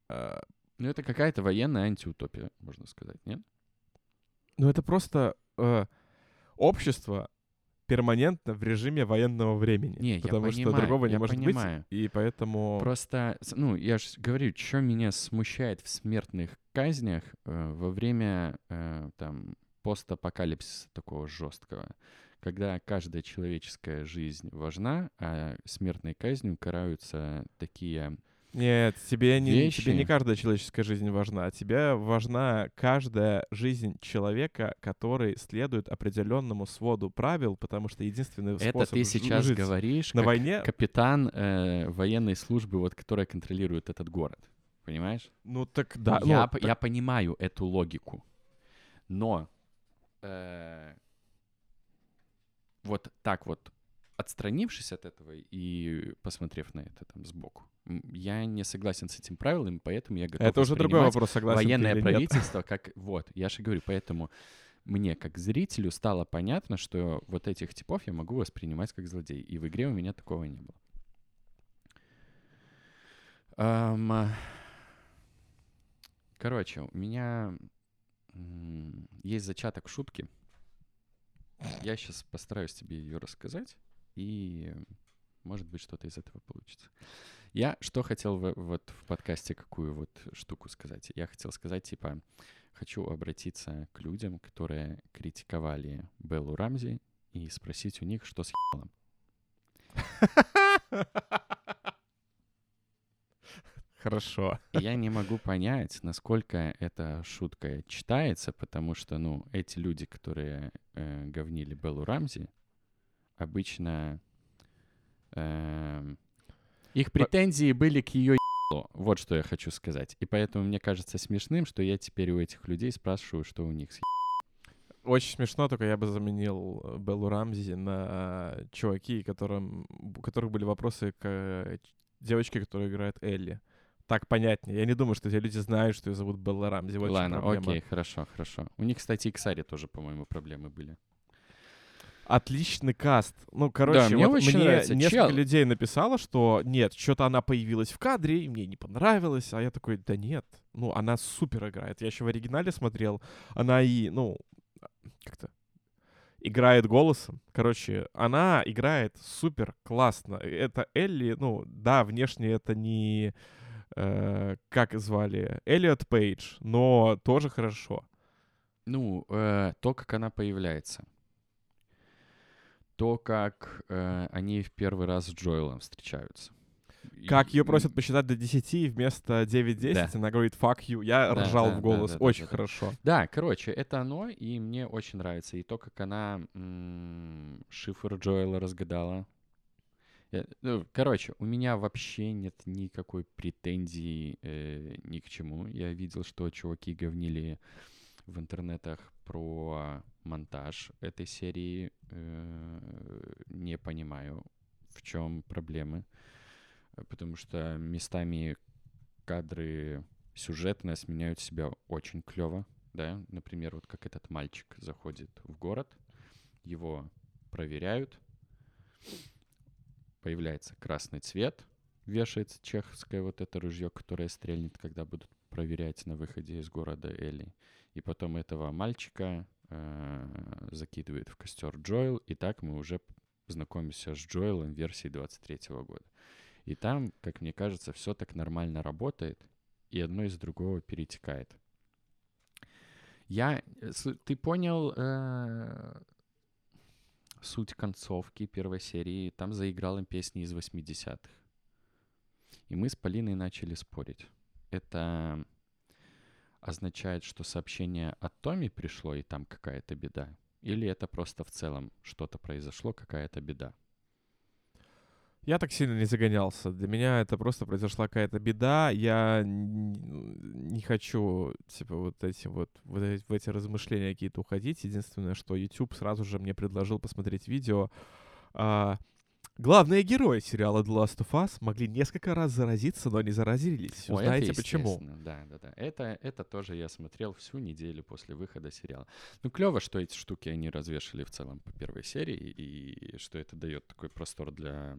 Э... Ну, это какая-то военная антиутопия, можно сказать, нет? Ну, это просто э, общество перманентно в режиме военного времени. Не, потому я понимаю, что другого не я может понимаю. Быть, и поэтому... Просто, ну, я же говорю, что меня смущает в смертных казнях э, во время, э, там, постапокалипсиса такого жесткого, когда каждая человеческая жизнь важна, а смертной казнью караются такие Нет, тебе не, тебе не каждая человеческая жизнь важна, а тебе важна каждая жизнь человека, который следует определенному своду правил, потому что единственный способ Это ты сейчас жить говоришь на как войне... капитан э, военной службы, вот, которая контролирует этот город, понимаешь? Ну так да. Я, ну, так... я понимаю эту логику, но вот так вот, отстранившись от этого и посмотрев на это там сбоку, я не согласен с этим правилом, поэтому я готов это уже другой вопрос, согласен военное ты или правительство, нет. Как вот, я же говорю, поэтому мне как зрителю стало понятно, что вот этих типов я могу воспринимать как злодей, и в игре у меня такого не было. Um, короче, у меня... Есть зачаток шутки. Я сейчас постараюсь тебе ее рассказать, и, может быть, что-то из этого получится. Я что хотел в, вот в подкасте, какую вот штуку сказать? Я хотел сказать, типа, хочу обратиться к людям, которые критиковали Беллу Рамзи, и спросить у них, что с ебалом. Хорошо. Я не могу понять, насколько эта шутка читается, потому что, ну, эти люди, которые э, говнили Беллу Рамзи, обычно... Э, их претензии были к ее ебалу. Вот что я хочу сказать. И поэтому мне кажется смешным, что я теперь у этих людей спрашиваю, что у них с ебалом. Очень смешно, только я бы заменил Беллу Рамзи на чуваки, которым, у которых были вопросы к девочке, которая играет Элли. Так понятнее. Я не думаю, что те люди знают, что ее зовут Белла Рамзи. Вот ладно, окей, хорошо, хорошо. У них, кстати, и к Саре тоже, по-моему, проблемы были. Отличный каст. Ну, короче, да, мне, вот мне нравится, несколько чел. людей написало, что нет, что-то она появилась в кадре, и мне не понравилось. А я такой, да нет. Ну, она супер играет. Я еще в оригинале смотрел. Она и, ну, как-то... играет голосом. Короче, она играет супер классно. Это Элли, ну, да, внешне это не... Э, как звали? Эллиот Пейдж, но тоже хорошо. Ну, э, то, как она появляется. То, как э, они в первый раз с Джоэлом встречаются. Как и, ее просят посчитать до десяти вместо девять-десять, да. Она говорит «fuck you». Я да, ржал да, в голос. Да, да, очень да, да, хорошо. Да. да, короче, это оно, и мне очень нравится. И то, как она м- шифр Джоэла разгадала. Я, ну, короче, у меня вообще нет никакой претензии э, ни к чему. Я видел, что чуваки говнили в интернетах про монтаж этой серии. Э, не понимаю, в чем проблемы. Потому что местами кадры сюжетно сменяют себя очень клево, да. Например, вот как этот мальчик заходит в город, его проверяют, появляется красный цвет, вешается чеховское вот это ружье, которое стрельнет, когда будут проверять на выходе из города Элли. И потом этого мальчика э, закидывает в костер Джоэл, и так мы уже знакомимся с Джоэлом версии двадцать третьего года. И там, как мне кажется, все так нормально работает, и одно из другого перетекает. Я... Ты понял э, суть концовки первой серии? Там заиграла песня из восьмидесятых. И мы с Полиной начали спорить. Это означает, что сообщение от Томми пришло, и там какая-то беда? Или это просто в целом что-то произошло, какая-то беда? Я так сильно не загонялся. Для меня это просто произошла какая-то беда. Я не хочу, типа, вот эти вот, вот эти, в эти размышления какие-то уходить. Единственное, что YouTube сразу же мне предложил посмотреть видео. А, главные герои сериала The Last of Us могли несколько раз заразиться, но не заразились. Ой, Узнаете это почему? Да, да, да. Это, это тоже я смотрел всю неделю после выхода сериала. Ну, клево, что эти штуки они развешали в целом по первой серии, и что это дает такой простор для...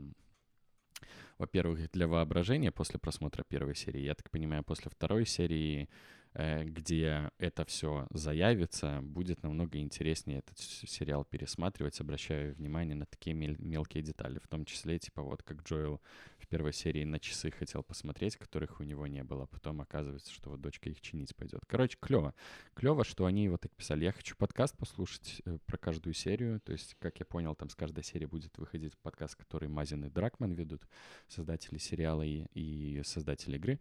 Во-первых, для воображения после просмотра первой серии. Я так понимаю, после второй серии, где это все заявится, будет намного интереснее этот сериал пересматривать, обращая внимание на такие мел- мелкие детали, в том числе, типа, вот как Джоэл в первой серии на часы хотел посмотреть, которых у него не было, потом оказывается, что вот дочка их чинить пойдет. Короче, клево. Клево, что они его так писали. Я хочу подкаст послушать про каждую серию, то есть, как я понял, там с каждой серии будет выходить подкаст, который Мазин и Дракман ведут, создатели сериала и, и создатели игры.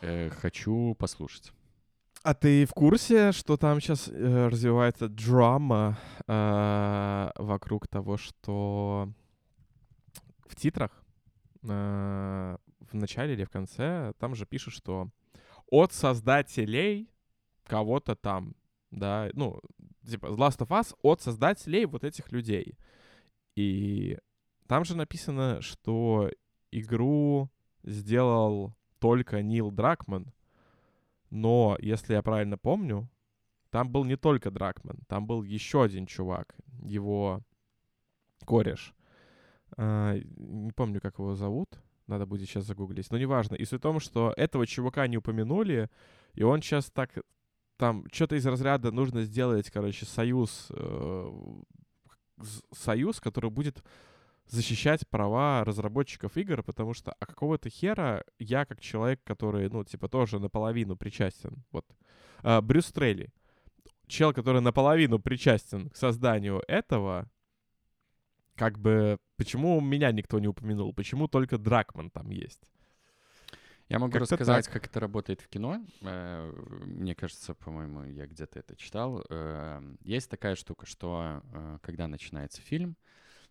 Э, хочу послушать. А ты в курсе, что там сейчас э, развивается драма э, вокруг того, что в титрах э, в начале или в конце там же пишут, что от создателей кого-то там, да, ну, типа Last of Us от создателей вот этих людей. И там же написано, что игру сделал только Нил Дракман. Но, если я правильно помню, там был не только Дракман, там был еще один чувак, его кореш. А, не помню, как его зовут, надо будет сейчас загуглить, но неважно. И суть в том, что этого чувака не упомянули, и он сейчас так, там, что-то из разряда нужно сделать, короче, союз, э, союз, который будет защищать права разработчиков игр, потому что а какого-то хера я, как человек, который, ну, типа, тоже наполовину причастен, вот, э, Брюс Трелли. Чел, который наполовину причастен к созданию этого, как бы, почему меня никто не упомянул? Почему только Дракман там есть? Я могу как-то рассказать, так. как это работает в кино. Мне кажется, по-моему, я где-то это читал. Есть такая штука, что когда начинается фильм,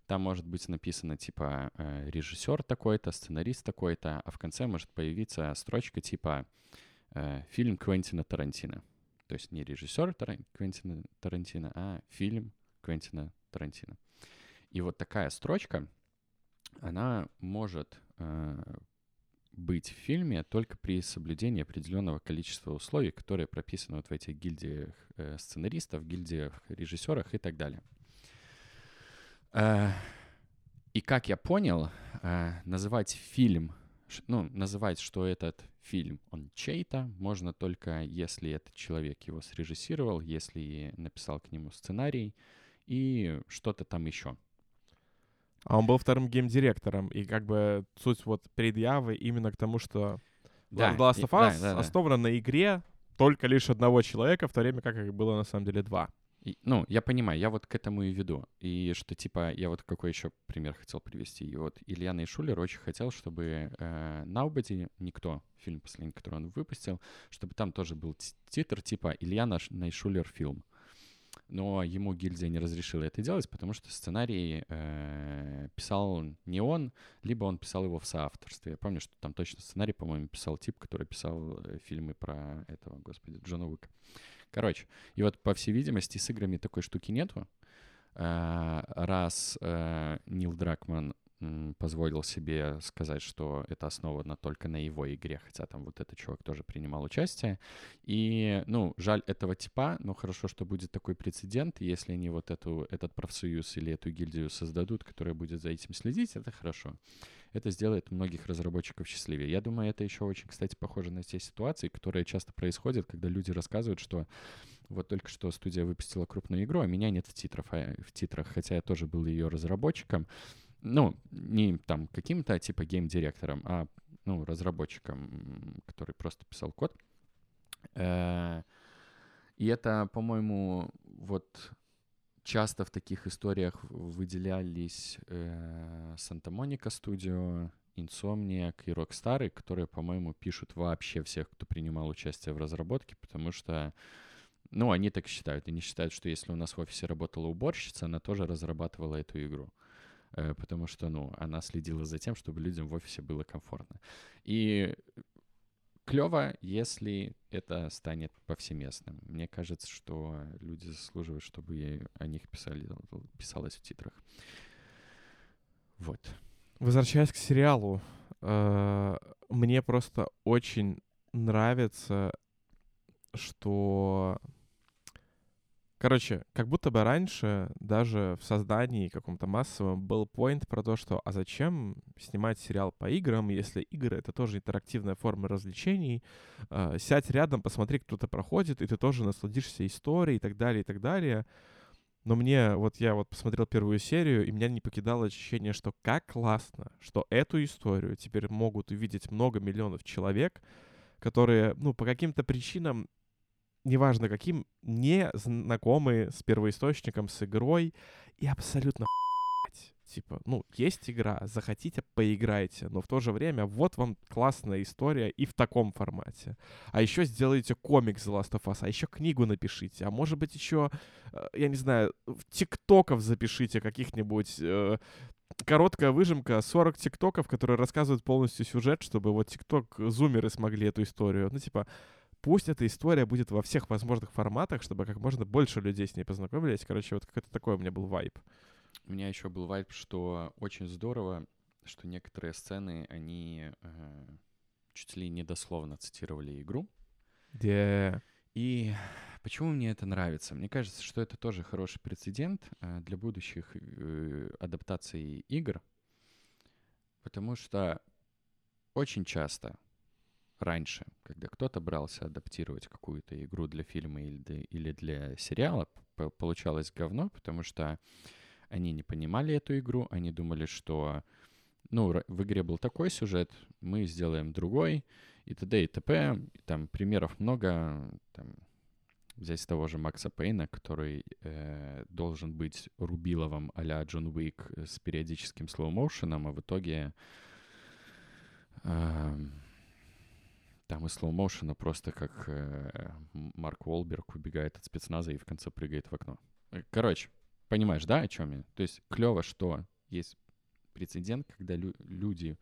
там может быть написано типа режиссер такой-то, сценарист такой-то, а в конце может появиться строчка типа фильм Квентина Тарантино. То есть не режиссер Таран... Квентина Тарантино, а фильм Квентина Тарантино. И вот такая строчка, она может э, быть в фильме только при соблюдении определенного количества условий, которые прописаны вот в этих гильдиях э, сценаристов, гильдиях режиссерах и так далее. Э, и как я понял, э, называть фильм... Ну, называть, что этот фильм, он чей-то, можно только если этот человек его срежиссировал, если написал к нему сценарий и что-то там еще. А он был вторым геймдиректором, и как бы суть вот предъявы именно к тому, что да, Last of Us да, да, основана да. на игре только лишь одного человека, в то время как их было на самом деле два. И, ну, я понимаю, я вот к этому и веду. И что, типа, я вот какой еще пример хотел привести. И вот Ilya Naishuller очень хотел, чтобы э, Nobody, никто, фильм последний, который он выпустил, чтобы там тоже был титр типа Ilya Naishuller фильм. Но ему гильдия не разрешила это делать, потому что сценарий э, писал не он, либо он писал его в соавторстве. Я помню, что там точно сценарий, по-моему, писал тип, который писал фильмы про этого, господи, Джона Уика. Короче, и вот, по всей видимости, с играми такой штуки нету. Раз Нил Дракман позволил себе сказать, что это основано только на его игре, хотя там вот этот чувак тоже принимал участие. И, ну, жаль этого типа, но хорошо, что будет такой прецедент. Если они вот эту, этот профсоюз или эту гильдию создадут, которая будет за этим следить, это хорошо. Это сделает многих разработчиков счастливее. Я думаю, это еще очень, кстати, похоже на те ситуации, которые часто происходят, когда люди рассказывают, что вот только что студия выпустила крупную игру, а меня нет в титрах, а в титрах, хотя я тоже был ее разработчиком. Ну, не там каким-то типа гейм-директором, а ну, разработчиком, который просто писал код. И это, по-моему, вот часто в таких историях выделялись Santa Monica Studio, Insomniac и Rockstar, которые, по-моему, пишут вообще всех, кто принимал участие в разработке, потому что ну, они так считают. Они считают, что если у нас в офисе работала уборщица, она тоже разрабатывала эту игру. Потому что, ну, она следила за тем, чтобы людям в офисе было комфортно. И клево, если это станет повсеместным. Мне кажется, что люди заслуживают, чтобы о них писали, писалось в титрах. Вот. Возвращаясь к сериалу, мне просто очень нравится, что... Короче, как будто бы раньше даже в создании каком-то массовом был поинт про то, что а зачем снимать сериал по играм, если игры — это тоже интерактивная форма развлечений. Э, сядь рядом, посмотри, кто-то проходит, и ты тоже насладишься историей и так далее, и так далее. Но мне, вот я вот посмотрел первую серию, и меня не покидало ощущение, что как классно, что эту историю теперь могут увидеть много миллионов человек, которые, ну, по каким-то причинам, неважно каким, не знакомы с первоисточником, с игрой, и абсолютно х**ть. Типа, ну, есть игра, захотите, поиграйте, но в то же время вот вам классная история и в таком формате. А еще сделайте комикс The Last of Us, а еще книгу напишите, а может быть еще, я не знаю, тиктоков запишите каких-нибудь... Короткая выжимка, сорок тиктоков, которые рассказывают полностью сюжет, чтобы вот тикток-зумеры смогли эту историю. Ну, типа... Пусть эта история будет во всех возможных форматах, чтобы как можно больше людей с ней познакомились. Короче, вот какой-то такой у меня был вайб. У меня еще был вайб, что очень здорово, что некоторые сцены, они э, чуть ли не дословно цитировали игру. Yeah. И почему мне это нравится? Мне кажется, что это тоже хороший прецедент э, для будущих э, адаптаций игр, потому что очень часто... Раньше, когда кто-то брался адаптировать какую-то игру для фильма или для, или для сериала, по- получалось говно, потому что они не понимали эту игру, они думали, что, ну, в игре был такой сюжет, мы сделаем другой, и т.д. и т.п. Там примеров много, там взять того же Макса Пейна, который э, должен быть рубиловым а-ля Джон Уик с периодическим слоумоушеном, а в итоге э, там из слоумоушена просто как э, Марк Уолберг убегает от спецназа и в конце прыгает в окно. Короче, понимаешь, да, о чем я? То есть клево, что есть прецедент, когда лю- люди,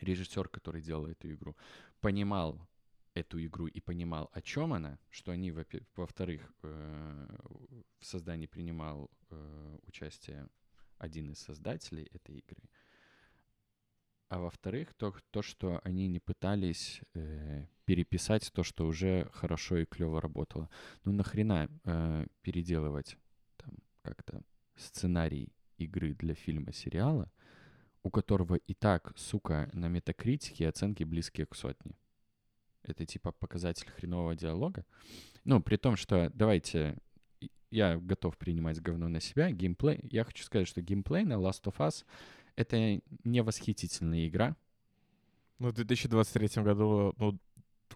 режиссер, который делал эту игру, понимал эту игру и понимал, о чем она, что они, во- во-вторых, э- в создании принимал э- участие один из создателей этой игры, а во-вторых, то, то что они не пытались э- переписать то, что уже хорошо и клево работало. Ну нахрена э- переделывать там как-то сценарий игры для фильма, сериала, у которого и так, сука, на метакритике оценки близкие к сотне. Это типа показатель хренового диалога. Ну, при том, что давайте, я готов принимать говно на себя, геймплей. Я хочу сказать, что геймплей на Last of Us — это не восхитительная игра. Ну, в две тысячи двадцать третьем году, ну,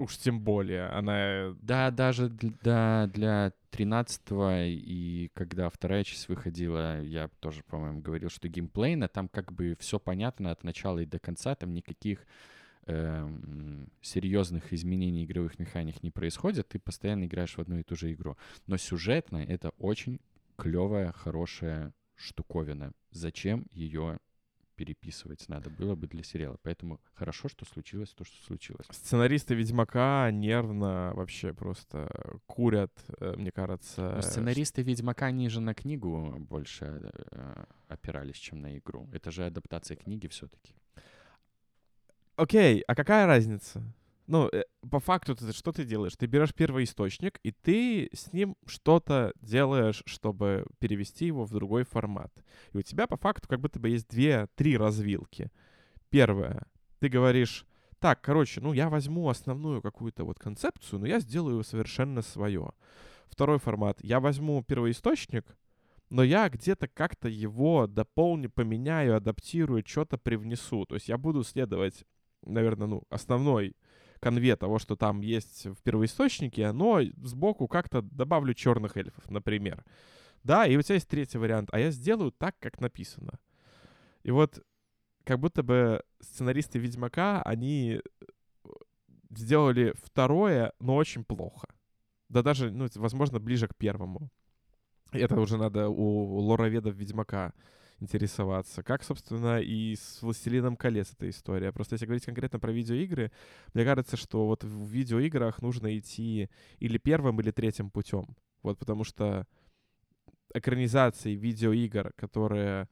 уж тем более, она... Да, даже для, для тринадцатого, и когда вторая часть выходила, я тоже, по-моему, говорил, что геймплейно там как бы все понятно от начала и до конца, там никаких э, серьезных изменений игровых механик не происходит, ты постоянно играешь в одну и ту же игру. Но сюжетно это очень клевая, хорошая штуковина. Зачем ее переписывать надо было бы для сериала. Поэтому хорошо, что случилось то, что случилось. Сценаристы «Ведьмака» нервно вообще просто курят, мне кажется. Но сценаристы «Ведьмака» они же на книгу больше опирались, чем на игру. Это же адаптация книги все-таки. Окей, а какая разница? Ну, по факту, ты, что ты делаешь? Ты берешь первоисточник, и ты с ним что-то делаешь, чтобы перевести его в другой формат. И у тебя, по факту, как будто бы есть две-три развилки. Первое. Ты говоришь, так, короче, ну, я возьму основную какую-то вот концепцию, но я сделаю совершенно свое. Второй формат. Я возьму первоисточник, но я где-то как-то его дополню, поменяю, адаптирую, что-то привнесу. То есть я буду следовать, наверное, ну, основной конве того, что там есть в первоисточнике, но сбоку как-то добавлю черных эльфов, например. Да, и у тебя есть третий вариант, а я сделаю так, как написано. И вот как будто бы сценаристы «Ведьмака», они сделали второе, но очень плохо. Да даже, ну, возможно, ближе к первому. Это уже надо у лороведов «Ведьмака» интересоваться. Как, собственно, и с «Властелином колец» эта история. Просто если говорить конкретно про видеоигры, мне кажется, что вот в видеоиграх нужно идти или первым, или третьим путем. Вот потому что экранизации видеоигр, которые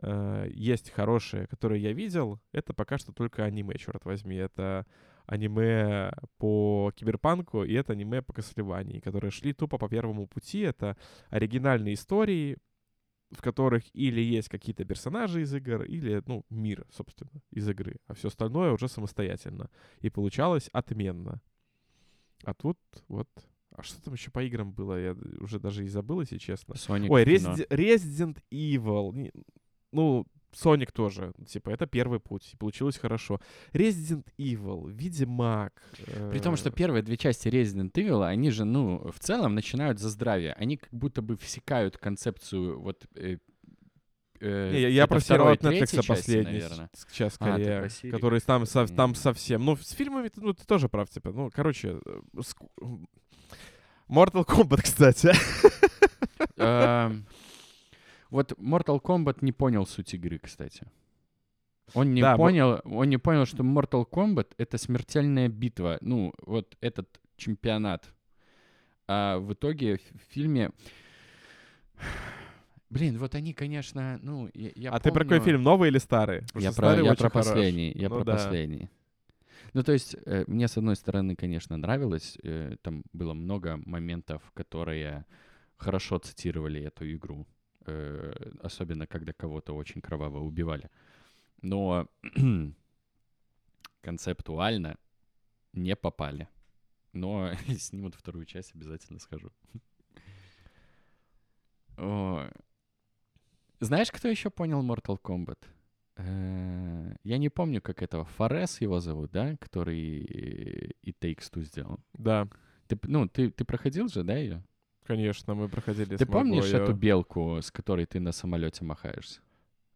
э, есть хорошие, которые я видел, это пока что только аниме, черт возьми. Это аниме по «Киберпанку» и это аниме по «Castlevania», которые шли тупо по первому пути. Это оригинальные истории, в которых или есть какие-то персонажи из игр, или, ну, мир, собственно, из игры. А все остальное уже самостоятельно. И получалось отменно. А тут вот... А что там еще по играм было? Я уже даже и забыл, если честно. Sonic. Ой, Resi- Resident Evil. Ну, Sonic тоже. Типа, это первый путь. И получилось хорошо. Resident Evil, Ведьмак. При том, что первые две части Resident Evil, они же, ну, в целом начинают за здравие. Они как будто бы всекают концепцию вот... Э, э, Не, я про сериал от Netflix последний сейчас, скорее. А, ты который там, со, там совсем... Ну, с фильмами, ну, ты тоже прав, типа. Ну, короче... Ск... Mortal Kombat, кстати. Вот Mortal Kombat не понял суть игры, кстати. Он не, да, понял, мы... он не понял, что Mortal Kombat — это смертельная битва. Ну, вот этот чемпионат. А в итоге в фильме... Блин, вот они, конечно, ну, я, я А помню... ты про какой фильм? Новый или старый? Я про, я про последний. Я ну, про да. последний. Ну, то есть, э, мне, с одной стороны, конечно, нравилось. Э, там было много моментов, которые хорошо цитировали эту игру. Особенно, когда кого-то очень кроваво убивали. Но концептуально не попали. Но снимут вторую часть, обязательно схожу. О. Знаешь, кто еще понял Mortal Kombat? Я не помню, как этого. Фарес его зовут, да? Который It Takes Two сделал. Да. Ты, ну, ты, ты проходил же, да, ее? Конечно, мы проходили. Ты помнишь ее... эту белку, с которой ты на самолете махаешься?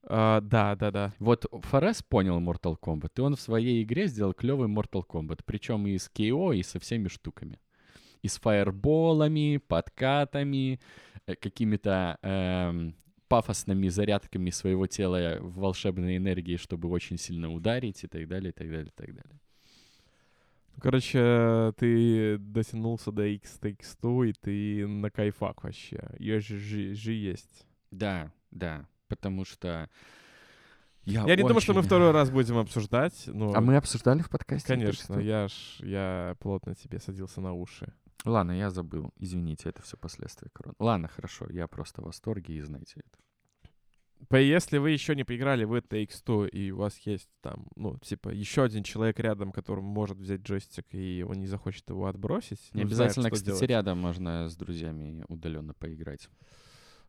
А, да, да, да. Вот Фарес понял Mortal Kombat, и он в своей игре сделал клевый Mortal Kombat, причем и с кей о, и со всеми штуками. И с фаерболами, подкатами, какими-то эм, пафосными зарядками своего тела в волшебной энергии, чтобы очень сильно ударить, и так далее, и так далее, и так далее. Короче, ты дотянулся до It Takes Two, и ты на кайфах вообще. Её же, же, же есть. Да, да, потому что... Я, я очень... не думаю, что мы второй раз будем обсуждать. Но... А мы обсуждали в подкасте? Конечно, я ж я плотно тебе садился на уши. Ладно, я забыл. Извините, это все последствия короны. Ладно, хорошо, я просто в восторге, и знаете это. Если вы еще не поиграли в It Takes Two, и у вас есть там, ну, типа, еще один человек рядом, который может взять джойстик, и он не захочет его отбросить. Не обязательно, знает, кстати, делать. Рядом можно с друзьями удаленно поиграть.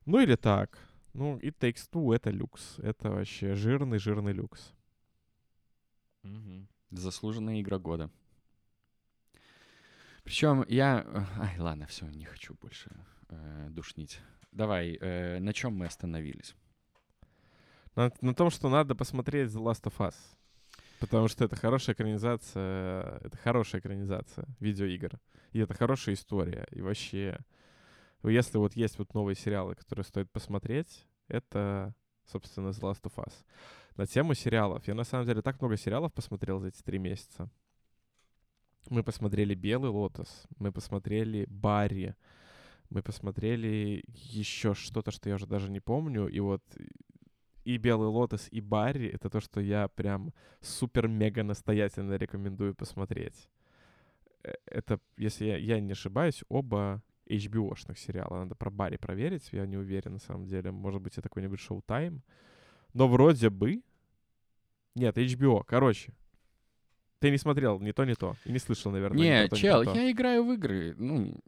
Ну или так. Ну, It Takes Two — это люкс. Это вообще жирный-жирный люкс. Угу. Заслуженная игра года. Причем я... Ай, ладно, все, не хочу больше э, душнить. Давай, э, на чем мы остановились? На, на том, что надо посмотреть The Last of Us. Потому что это хорошая экранизация, это хорошая экранизация видеоигр. И это хорошая история. И вообще, если вот есть вот новые сериалы, которые стоит посмотреть, это, собственно, The Last of Us. На тему сериалов. Я, на самом деле, так много сериалов посмотрел за эти три месяца. Мы посмотрели «Белый лотос», мы посмотрели «Барри», мы посмотрели еще что-то, что я уже даже не помню. И вот... И «Белый лотос», и «Барри» — это то, что я прям супер-мега настоятельно рекомендую посмотреть. Это, если я, я не ошибаюсь, оба эйч би о-шных сериала. Надо про «Барри» проверить, я не уверен, на самом деле. Может быть, это какой-нибудь «Шоутайм». Но вроде бы... Нет, эйч би о, короче. Ты не смотрел ни то, ни то. И не слышал, наверное. Не, ни то, чел, ни то, я играю в игры. Ну,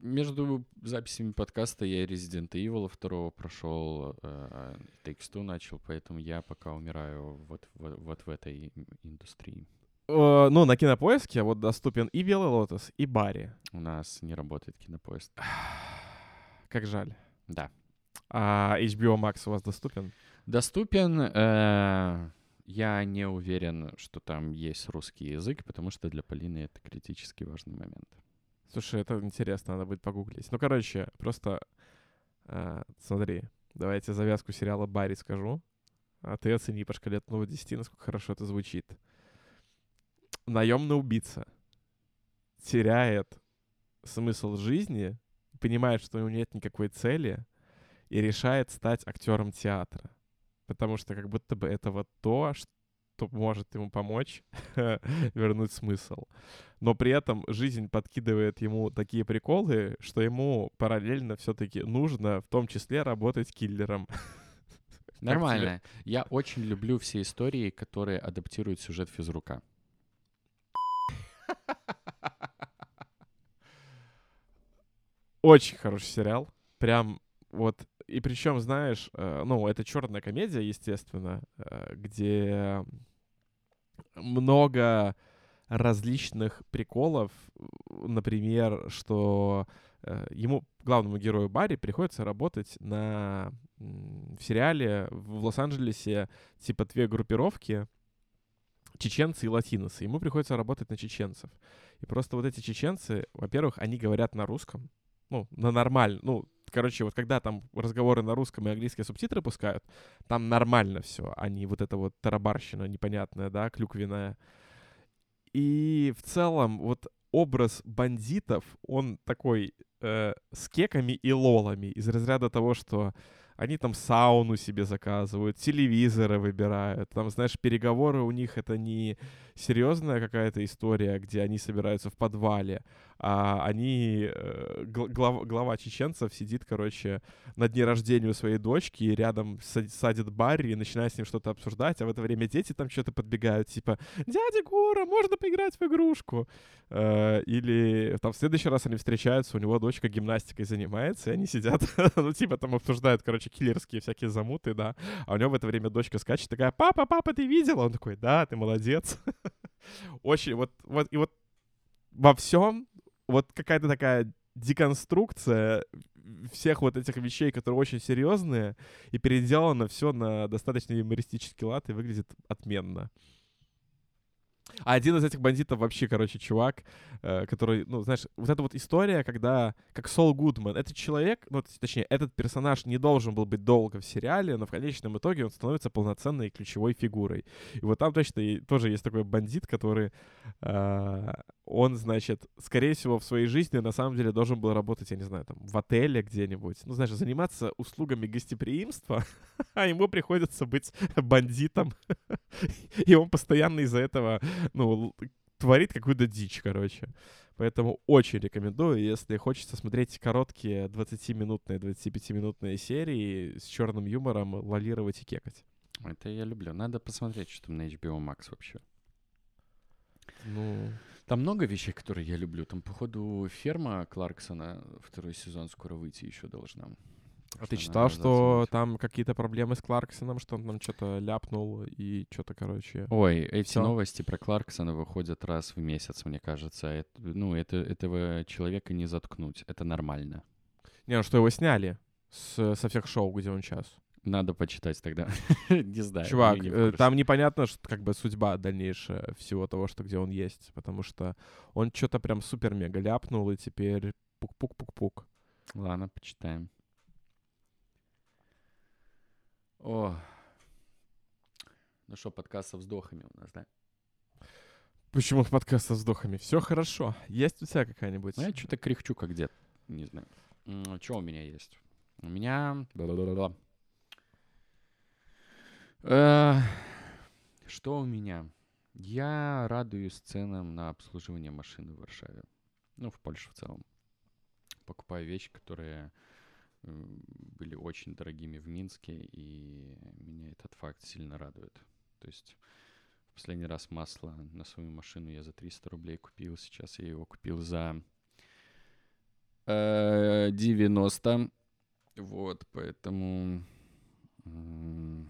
между записями подкаста я Resident Evil второго прошел, uh, Takes Two начал, поэтому я пока умираю вот, вот, вот в этой индустрии. Uh, ну, на Кинопоиске вот доступен и «Белый лотос», и «Барри». У нас не работает Кинопоиск. Как жаль. Да. А эйч би о Max у вас доступен? Доступен... Uh... Я не уверен, что там есть русский язык, потому что для Полины это критически важный момент. Слушай, это интересно, надо будет погуглить. Ну, короче, просто э, смотри, давай я тебе завязку сериала «Барри» скажу, а ты оцени по шкале от нуля до десяти, насколько хорошо это звучит. Наемный убийца теряет смысл жизни, понимает, что у него нет никакой цели, и решает стать актером театра. Потому что как будто бы это вот то, что может ему помочь вернуть смысл. Но при этом жизнь подкидывает ему такие приколы, что ему параллельно все-таки нужно в том числе работать киллером. Нормально. Я очень люблю все истории, которые адаптируют сюжет физрука. Очень хороший сериал. Прям вот... И причем, знаешь, ну, это черная комедия, естественно, где много различных приколов. Например, что ему, главному герою Барри, приходится работать на, в сериале в Лос-Анджелесе типа две группировки — чеченцы и латиносы. Ему приходится работать на чеченцев. И просто вот эти чеченцы, во-первых, они говорят на русском, ну, на нормальном, ну, короче, вот когда там разговоры на русском и английские субтитры пускают, там нормально все, а не вот эта вот тарабарщина непонятная, да, клюквенная. И в целом вот образ бандитов, он такой э, с кеками и лолами из разряда того, что они там сауну себе заказывают, телевизоры выбирают. Там, знаешь, переговоры у них — это не серьезная какая-то история, где они собираются в подвале, а они... Глав, глава чеченцев сидит, короче, на дне рождения у своей дочки, и рядом садит Барри и начинает с ним что-то обсуждать, а в это время дети там что-то подбегают, типа «Дядя Гора, можно поиграть в игрушку?» Или там в следующий раз они встречаются, у него дочка гимнастикой занимается, и они сидят, ну, типа там обсуждают, короче, киллерские всякие замуты, да. А у него в это время дочка скачет, такая, папа, папа, ты видел? Он такой, да, ты молодец. Очень, вот, вот, и вот во всем вот какая-то такая деконструкция всех вот этих вещей, которые очень серьезные, и переделано все на достаточно юмористический лад, и выглядит отменно. А один из этих бандитов вообще, короче, чувак, который, ну, знаешь, вот эта вот история, когда, как Сол Гудман, этот человек, ну, точнее, этот персонаж не должен был быть долго в сериале, но в конечном итоге он становится полноценной ключевой фигурой. И вот там точно и тоже есть такой бандит, который, э, он, значит, скорее всего, в своей жизни на самом деле должен был работать, я не знаю, там, в отеле где-нибудь, ну, знаешь, заниматься услугами гостеприимства, а ему приходится быть бандитом, и он постоянно из-за этого... Ну, творит какую-то дичь, короче. Поэтому очень рекомендую, если хочется смотреть короткие двадцатиминутные, двадцатипятиминутные серии с черным юмором, лолировать и кекать. Это я люблю. Надо посмотреть, что там на эйч би о Max вообще. Ну... Там много вещей, которые я люблю. Там, походу, «Ферма» Кларксона второй сезон скоро выйти еще должна. А ты читал, что там какие-то проблемы с Кларксоном, что он там что-то ляпнул и что-то, короче... Ой, эти все новости про Кларксона выходят раз в месяц, мне кажется. Это, ну, это, этого человека не заткнуть. Это нормально. Не, ну что, его сняли с, со всех шоу, где он сейчас. Надо почитать тогда. Не знаю. Чувак, не там непонятно, что, как бы, судьба дальнейшая всего того, что где он есть. Потому что он что-то прям супер-мега ляпнул, и теперь пук-пук-пук-пук. Ладно, почитаем. О, ну что, подкаст со вздохами у нас, да? Почему подкаст со вздохами? Все хорошо. Есть у тебя какая-нибудь? Ну, я что-то кряхчу как дед, не знаю. Что у меня есть? У меня... Что у меня? Я радуюсь ценам на обслуживание машины в Варшаве. Ну, в Польше в целом. Покупаю вещи, которые... были очень дорогими в Минске, и меня этот факт сильно радует. То есть в последний раз масло на свою машину я за триста рублей купил, сейчас я его купил за э, девяносто. Вот, поэтому э,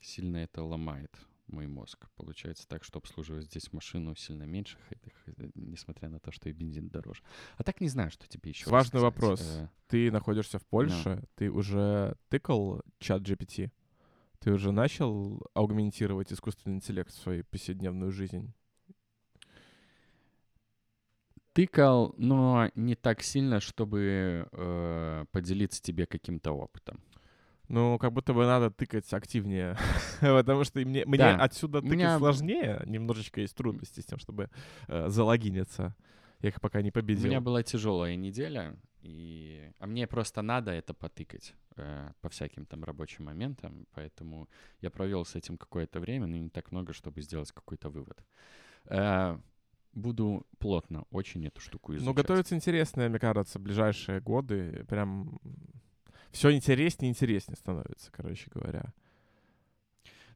сильно это ломает мой мозг. Получается так, что обслуживать здесь машину сильно меньше, несмотря на то, что и бензин дороже. А так не знаю, что тебе еще... Важный вопрос. Э... Ты находишься в Польше, no. Ты уже тыкал чат джи пи ти? Ты уже начал аугментировать искусственный интеллект в свою повседневную жизнь? Тыкал, но не так сильно, чтобы э, поделиться тебе каким-то опытом. Ну, как будто бы надо тыкать активнее, потому что мне, мне да. отсюда тыкать меня... сложнее. Немножечко есть трудности с тем, чтобы э, залогиниться. Я их пока не победил. У меня была тяжелая неделя, и... а мне просто надо это потыкать э, по всяким там рабочим моментам, поэтому я провел с этим какое-то время, но не так много, чтобы сделать какой-то вывод. Э, буду плотно очень эту штуку изучать. Ну, готовится интересное, мне кажется, в ближайшие годы. Прям... Все интереснее и интереснее становится, короче говоря.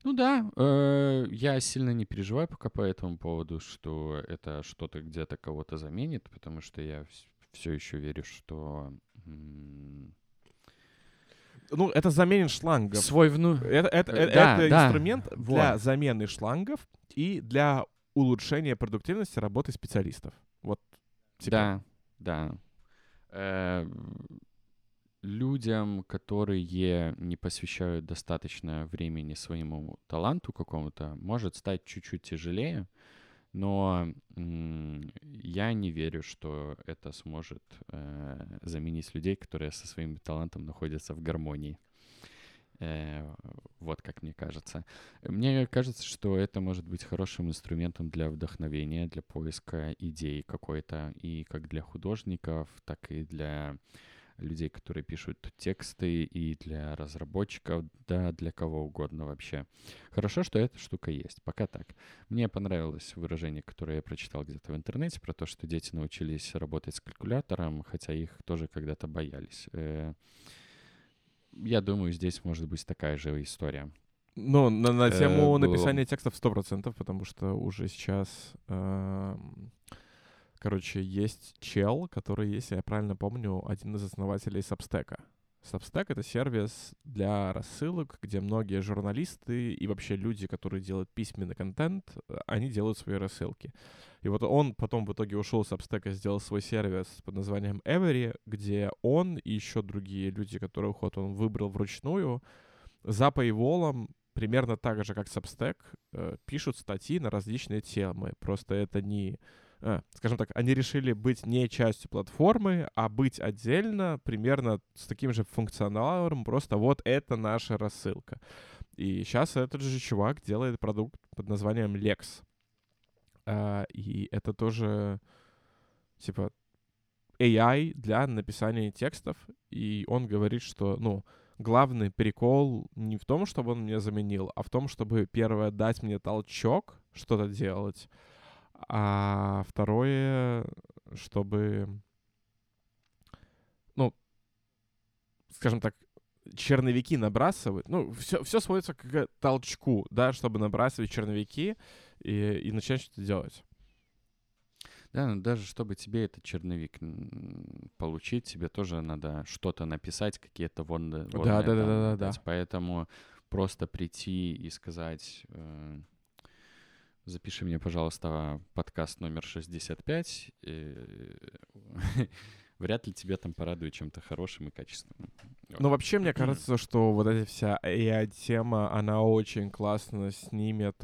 Ну да, э, я сильно не переживаю пока по этому поводу, что это что-то где-то кого-то заменит, потому что я все еще верю, что... М- ну, это заменит шлангов. Свой вну... Это, это, э, да, это да. инструмент вот. Для замены шлангов и для улучшения продуктивности работы специалистов. Вот. Типа. Да, да. Э- Людям, которые не посвящают достаточно времени своему таланту какому-то, может стать чуть-чуть тяжелее, но м- я не верю, что это сможет э- заменить людей, которые со своим талантом находятся в гармонии. Э- вот как мне кажется. Мне кажется, что это может быть хорошим инструментом для вдохновения, для поиска идей какой-то, и как для художников, так и для... людей, которые пишут тексты, и для разработчиков, да, для кого угодно вообще. Хорошо, что эта штука есть. Пока так. Мне понравилось выражение, которое я прочитал где-то в интернете, про то, что дети научились работать с калькулятором, хотя их тоже когда-то боялись. Я думаю, здесь может быть такая же история. Ну, на, на тему написания текстов сто процентов, потому что уже сейчас... Короче, есть чел, который, если я правильно помню, один из основателей Substack. Substack — это сервис для рассылок, где многие журналисты и вообще люди, которые делают письменный контент, они делают свои рассылки. И вот он потом в итоге ушел с Substack и сделал свой сервис под названием Every, где он и еще другие люди, которых вот он выбрал вручную, за пейволом, примерно так же, как Substack, э, пишут статьи на различные темы. Просто это не... А, скажем так, они решили быть не частью платформы, а быть отдельно, примерно с таким же функционалом, просто вот это наша рассылка. И сейчас этот же чувак делает продукт под названием Lex. А, и это тоже, типа, эй ай для написания текстов. И он говорит, что, ну, главный прикол не в том, чтобы он меня заменил, а в том, чтобы, первое, дать мне толчок что-то делать, а второе, чтобы, ну, скажем так, черновики набрасывать. Ну, все, все сводится к толчку, да, чтобы набрасывать черновики и, и начать что-то делать. Да, но даже чтобы тебе этот черновик получить, тебе тоже надо что-то написать, какие-то водные... Да, да, да, да, да. Поэтому просто прийти и сказать... Запиши мне, пожалуйста, подкаст номер шестьдесят пять. Вряд ли тебя там порадует чем-то хорошим и качественным. Ну, вообще, мне кажется, что вот эта вся эй ай-тема, она очень классно снимет,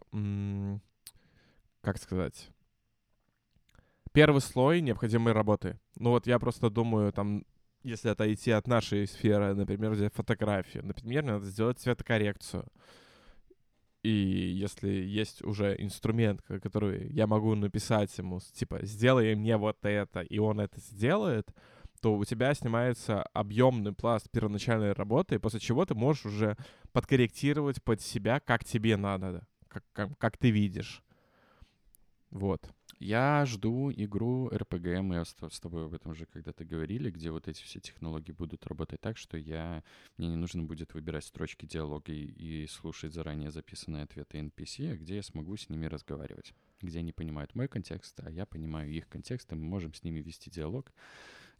как сказать, первый слой необходимой работы. Ну, вот я просто думаю, там, если отойти от нашей сферы, например, взять фотографию, например, надо сделать цветокоррекцию. И если есть уже инструмент, который я могу написать ему, типа, сделай мне вот это, и он это сделает, то у тебя снимается объемный пласт первоначальной работы, после чего ты можешь уже подкорректировать под себя, как тебе надо, как, как, как ты видишь. Вот. Я жду игру эр пи джи, мы с тобой об этом уже когда-то говорили, где вот эти все технологии будут работать так, что я, мне не нужно будет выбирать строчки диалога и, и слушать заранее записанные ответы эн пи си, где я смогу с ними разговаривать, где они понимают мой контекст, а я понимаю их контекст, и мы можем с ними вести диалог.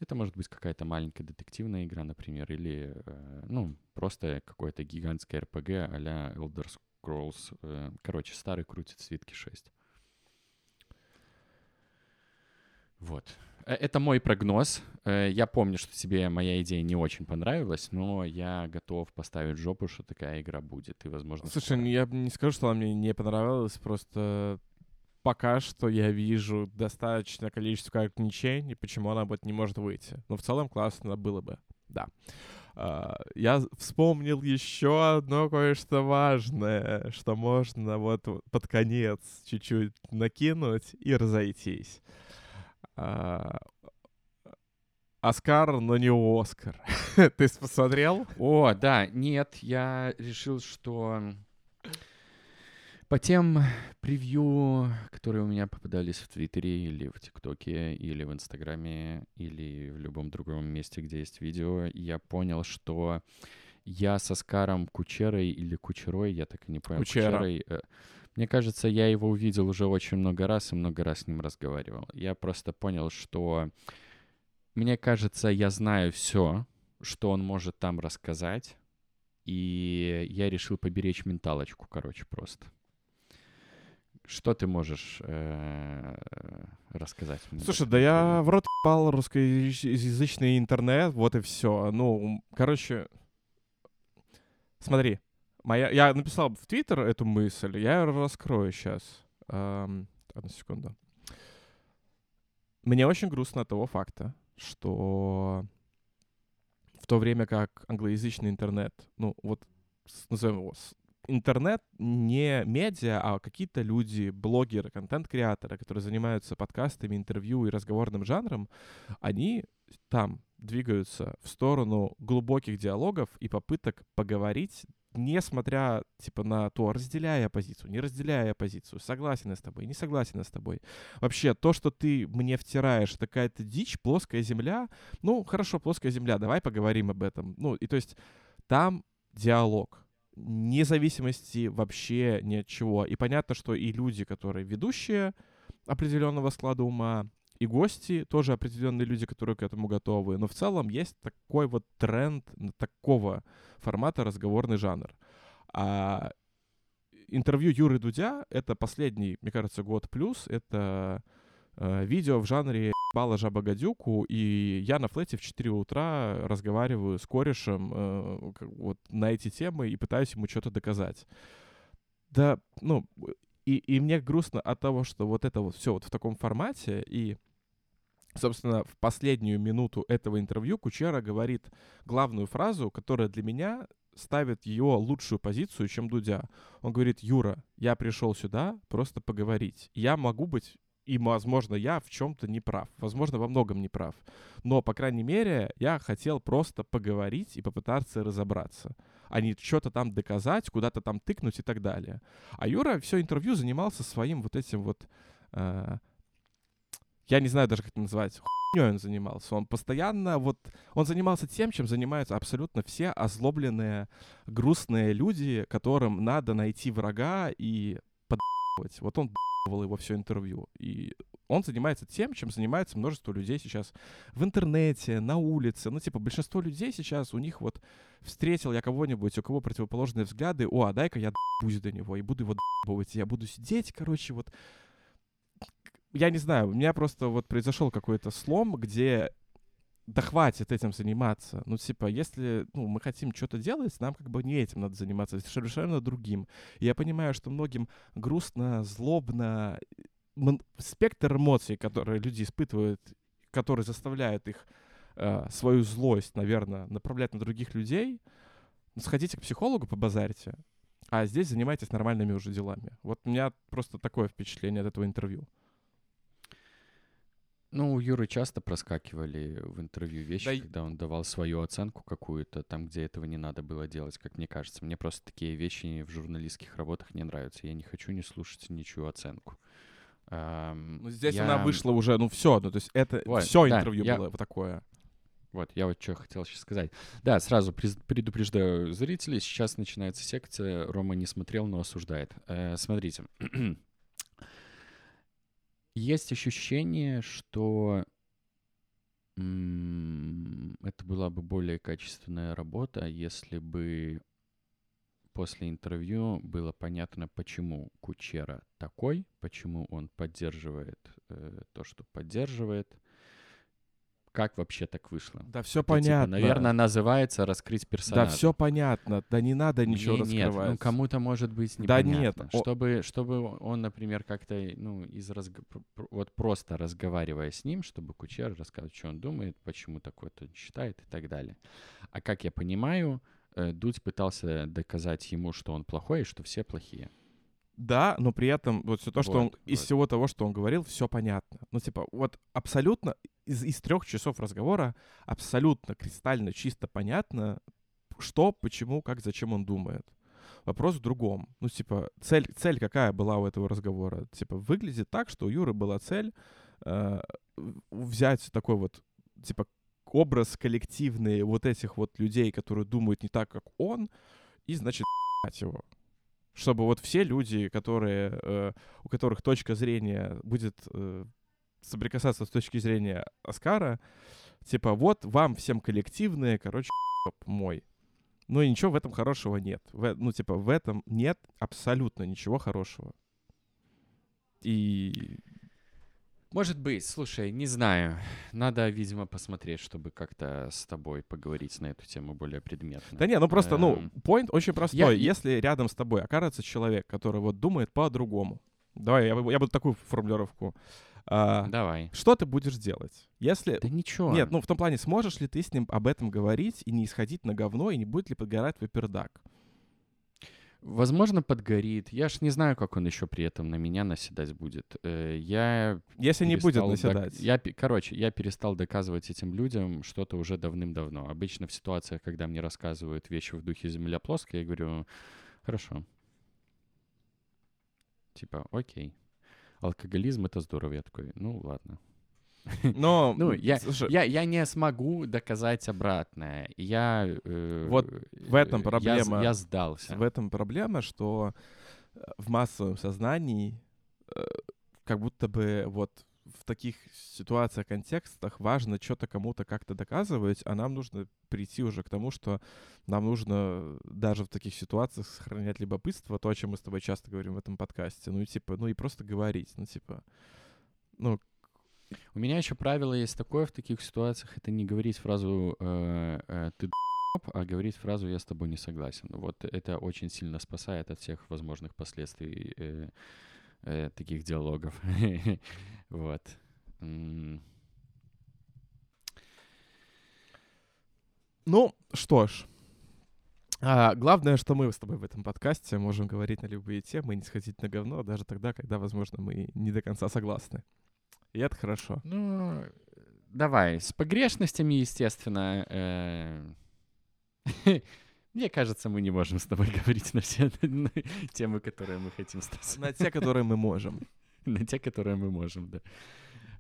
Это может быть какая-то маленькая детективная игра, например, или, ну, просто какое-то гигантское эр пи джи а-ля Elder Scrolls, короче, старый крутит свитки шесть. Вот. Это мой прогноз. Я помню, что тебе моя идея не очень понравилась, но я готов поставить в жопу, что такая игра будет. И, возможно, слушай, что... я не скажу, что она мне не понравилась, просто пока что я вижу достаточное количество как ничей, и почему она вот не может выйти. Но в целом классно было бы, да. Я вспомнил еще одно кое-что важное, что можно вот под конец чуть-чуть накинуть и разойтись. Оскар, но не Оскар. Ты посмотрел? О, да, нет, я решил, что по тем превью, которые у меня попадались в Твиттере или в ТикТоке, или в Инстаграме, или в любом другом месте, где есть видео, я понял, что я с Оскаром Кучерой или Кучерой, я так и не понял, Кучера. Кучерой... Мне кажется, я его увидел уже очень много раз и много раз с ним разговаривал. Я просто понял, что... Мне кажется, я знаю все, что он может там рассказать. И я решил поберечь менталочку, короче, просто. Что ты можешь рассказать? Слушай, да я в рот ебал русскоязычный интернет, вот и все. Ну, короче, смотри. Моя... Я написал в Твиттер эту мысль, я ее раскрою сейчас. Эм... Одну секунду. Мне очень грустно от того факта, что в то время как англоязычный интернет, ну вот назовем его, интернет не медиа, а какие-то люди, блогеры, контент-креаторы, которые занимаются подкастами, интервью и разговорным жанром, они там двигаются в сторону глубоких диалогов и попыток поговорить, несмотря, типа, на то, разделяя позицию, не разделяя позицию, согласен я с тобой, не согласен я с тобой. Вообще, то, что ты мне втираешь, такая-то дичь, плоская земля, ну, хорошо, плоская земля, давай поговорим об этом. Ну, и то есть там диалог, вне зависимости вообще ни от чего. И понятно, что и люди, которые ведущие определенного склада ума, и гости тоже определенные люди, которые к этому готовы. Но в целом есть такой вот тренд такого формата разговорный жанр. А интервью Юры Дудя — это последний, мне кажется, год плюс. Это э, видео в жанре «Ебала жаба гадюку», и я на флете в четыре утра разговариваю с корешем э, вот на эти темы и пытаюсь ему что-то доказать. Да, ну, и, и мне грустно от того, что вот это вот все вот в таком формате, и, собственно, в последнюю минуту этого интервью Кучера говорит главную фразу, которая для меня ставит ее лучшую позицию, чем Дудя. Он говорит: «Юра, я пришел сюда просто поговорить. Я могу быть, и, возможно, я в чем-то не прав, возможно, во многом не прав, но, по крайней мере, я хотел просто поговорить и попытаться разобраться, а не что-то там доказать, куда-то там тыкнуть и так далее». А Юра все интервью занимался своим вот этим вот... Э, я не знаю даже, как это назвать... Хуйнёй он занимался. Он постоянно вот... Он занимался тем, чем занимаются абсолютно все озлобленные, грустные люди, которым надо найти врага и подъебывать. Вот он подъебывал его все интервью. И он занимается тем, чем занимается множество людей сейчас в интернете, на улице. Ну, типа, большинство людей сейчас, у них вот... Встретил я кого-нибудь, у кого противоположные взгляды, о, а дай-ка я доебусь до него и буду его доебывать. Я буду сидеть, короче, вот... Я не знаю, у меня просто вот произошел какой-то слом, где да хватит этим заниматься. Ну, типа, если ну, мы хотим что-то делать, нам как бы не этим надо заниматься, совершенно другим. И я понимаю, что многим грустно, злобно. М- спектр эмоций, которые люди испытывают, которые заставляют их э, свою злость, наверное, направлять на других людей. Сходите к психологу, побазарьте, а здесь занимайтесь нормальными уже делами. Вот у меня просто такое впечатление от этого интервью. Ну, у Юры часто проскакивали в интервью вещи, да, когда он давал свою оценку какую-то, там, где этого не надо было делать, как мне кажется. Мне просто такие вещи в журналистских работах не нравятся. Я не хочу не слушать ничью оценку. Ну, здесь я... она вышла уже, ну, все, ну, то есть это вот, все да, интервью я... было вот такое. Вот, я вот что хотел сейчас сказать. Да, сразу предупреждаю зрителей, сейчас начинается секция «Рома не смотрел, но осуждает». Э, смотрите. Есть ощущение, что м- это была бы более качественная работа, если бы после интервью было понятно, почему Кучера такой, почему он поддерживает э, то, что поддерживает, как вообще так вышло. Да все это, понятно. Типа, наверное, называется «Раскрыть персонажа». Да все понятно. Да не надо ничего не, раскрывать. Нет, ну кому-то может быть непонятно. Да нет. Чтобы, чтобы он, например, как-то, ну, из разг... вот просто разговаривая с ним, чтобы Кучера рассказывал, что он думает, почему такое-то считает и так далее. А как я понимаю, Дудь пытался доказать ему, что он плохой и что все плохие. Да, но при этом вот все то, вот, что он вот. из всего того, что он говорил, все понятно. Ну, типа, вот абсолютно из, из трех часов разговора абсолютно кристально чисто понятно, что, почему, как, зачем он думает. Вопрос в другом. Ну, типа, цель, цель какая была у этого разговора? Типа, выглядит так, что у Юры была цель э, взять такой вот, типа, образ коллективный вот этих вот людей, которые думают не так, как он, и, значит, ебать его. Чтобы вот все люди, которые, э, у которых точка зрения будет э, соприкасаться с точки зрения Оскара, типа вот вам всем коллективные, короче, мой. Ну и ничего в этом хорошего нет. В, ну типа в этом нет абсолютно ничего хорошего. И... Может быть, слушай, не знаю. Надо, видимо, посмотреть, чтобы как-то с тобой поговорить на эту тему более предметно. Да не, ну просто, ну, поинт очень простой. Я... Если рядом с тобой окажется человек, который вот думает по-другому. Давай, я, я буду такую формулировку. А, Давай. Что ты будешь делать? Если... Да ничего. Нет, ну в том плане, сможешь ли ты с ним об этом говорить и не исходить на говно, и не будет ли подгорать твой пердак? Возможно, подгорит. Я ж не знаю, как он еще при этом на меня наседать будет. Я Если не будет наседать. Док... Я... Короче, я перестал доказывать этим людям что-то уже давным-давно. Обычно в ситуациях, когда мне рассказывают вещи в духе «Земля плоская», я говорю: «Хорошо». Типа, окей. Алкоголизм — это здорово. Я такой, ну ладно. Но ну, я, слушай, я, я не смогу доказать обратное. Я, э, вот в этом проблема. Я, я сдался. В этом проблема, что в массовом сознании э, как будто бы вот в таких ситуациях, контекстах важно что-то кому-то как-то доказывать, а нам нужно прийти уже к тому, что нам нужно даже в таких ситуациях сохранять любопытство, то, о чем мы с тобой часто говорим в этом подкасте, ну и типа, ну и просто говорить, ну типа, ну У меня еще правило есть такое в таких ситуациях, это не говорить фразу «ты д***б», а говорить фразу «я с тобой не согласен». Вот это очень сильно спасает от всех возможных последствий э, э, таких диалогов. Вот. Ну, что ж. А, главное, что мы с тобой в этом подкасте можем говорить на любые темы и не сходить на говно, даже тогда, когда, возможно, мы не до конца согласны. И это хорошо. Ну, давай. С погрешностями, естественно. Мне кажется, мы не можем с тобой говорить на все темы, которые мы хотим. На те, которые мы можем. На те, которые мы можем,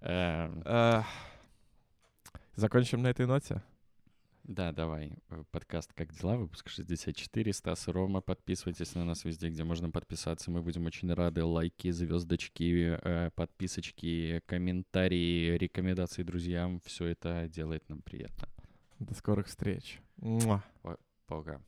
да. Закончим на этой ноте? Да, давай. Подкаст «Как дела?» Выпуск шестьдесят четыре. Стас и Рома. Подписывайтесь на нас везде, где можно подписаться. Мы будем очень рады. Лайки, звездочки, подписочки, комментарии, рекомендации друзьям. Все это делает нам приятно. До скорых встреч. Пока.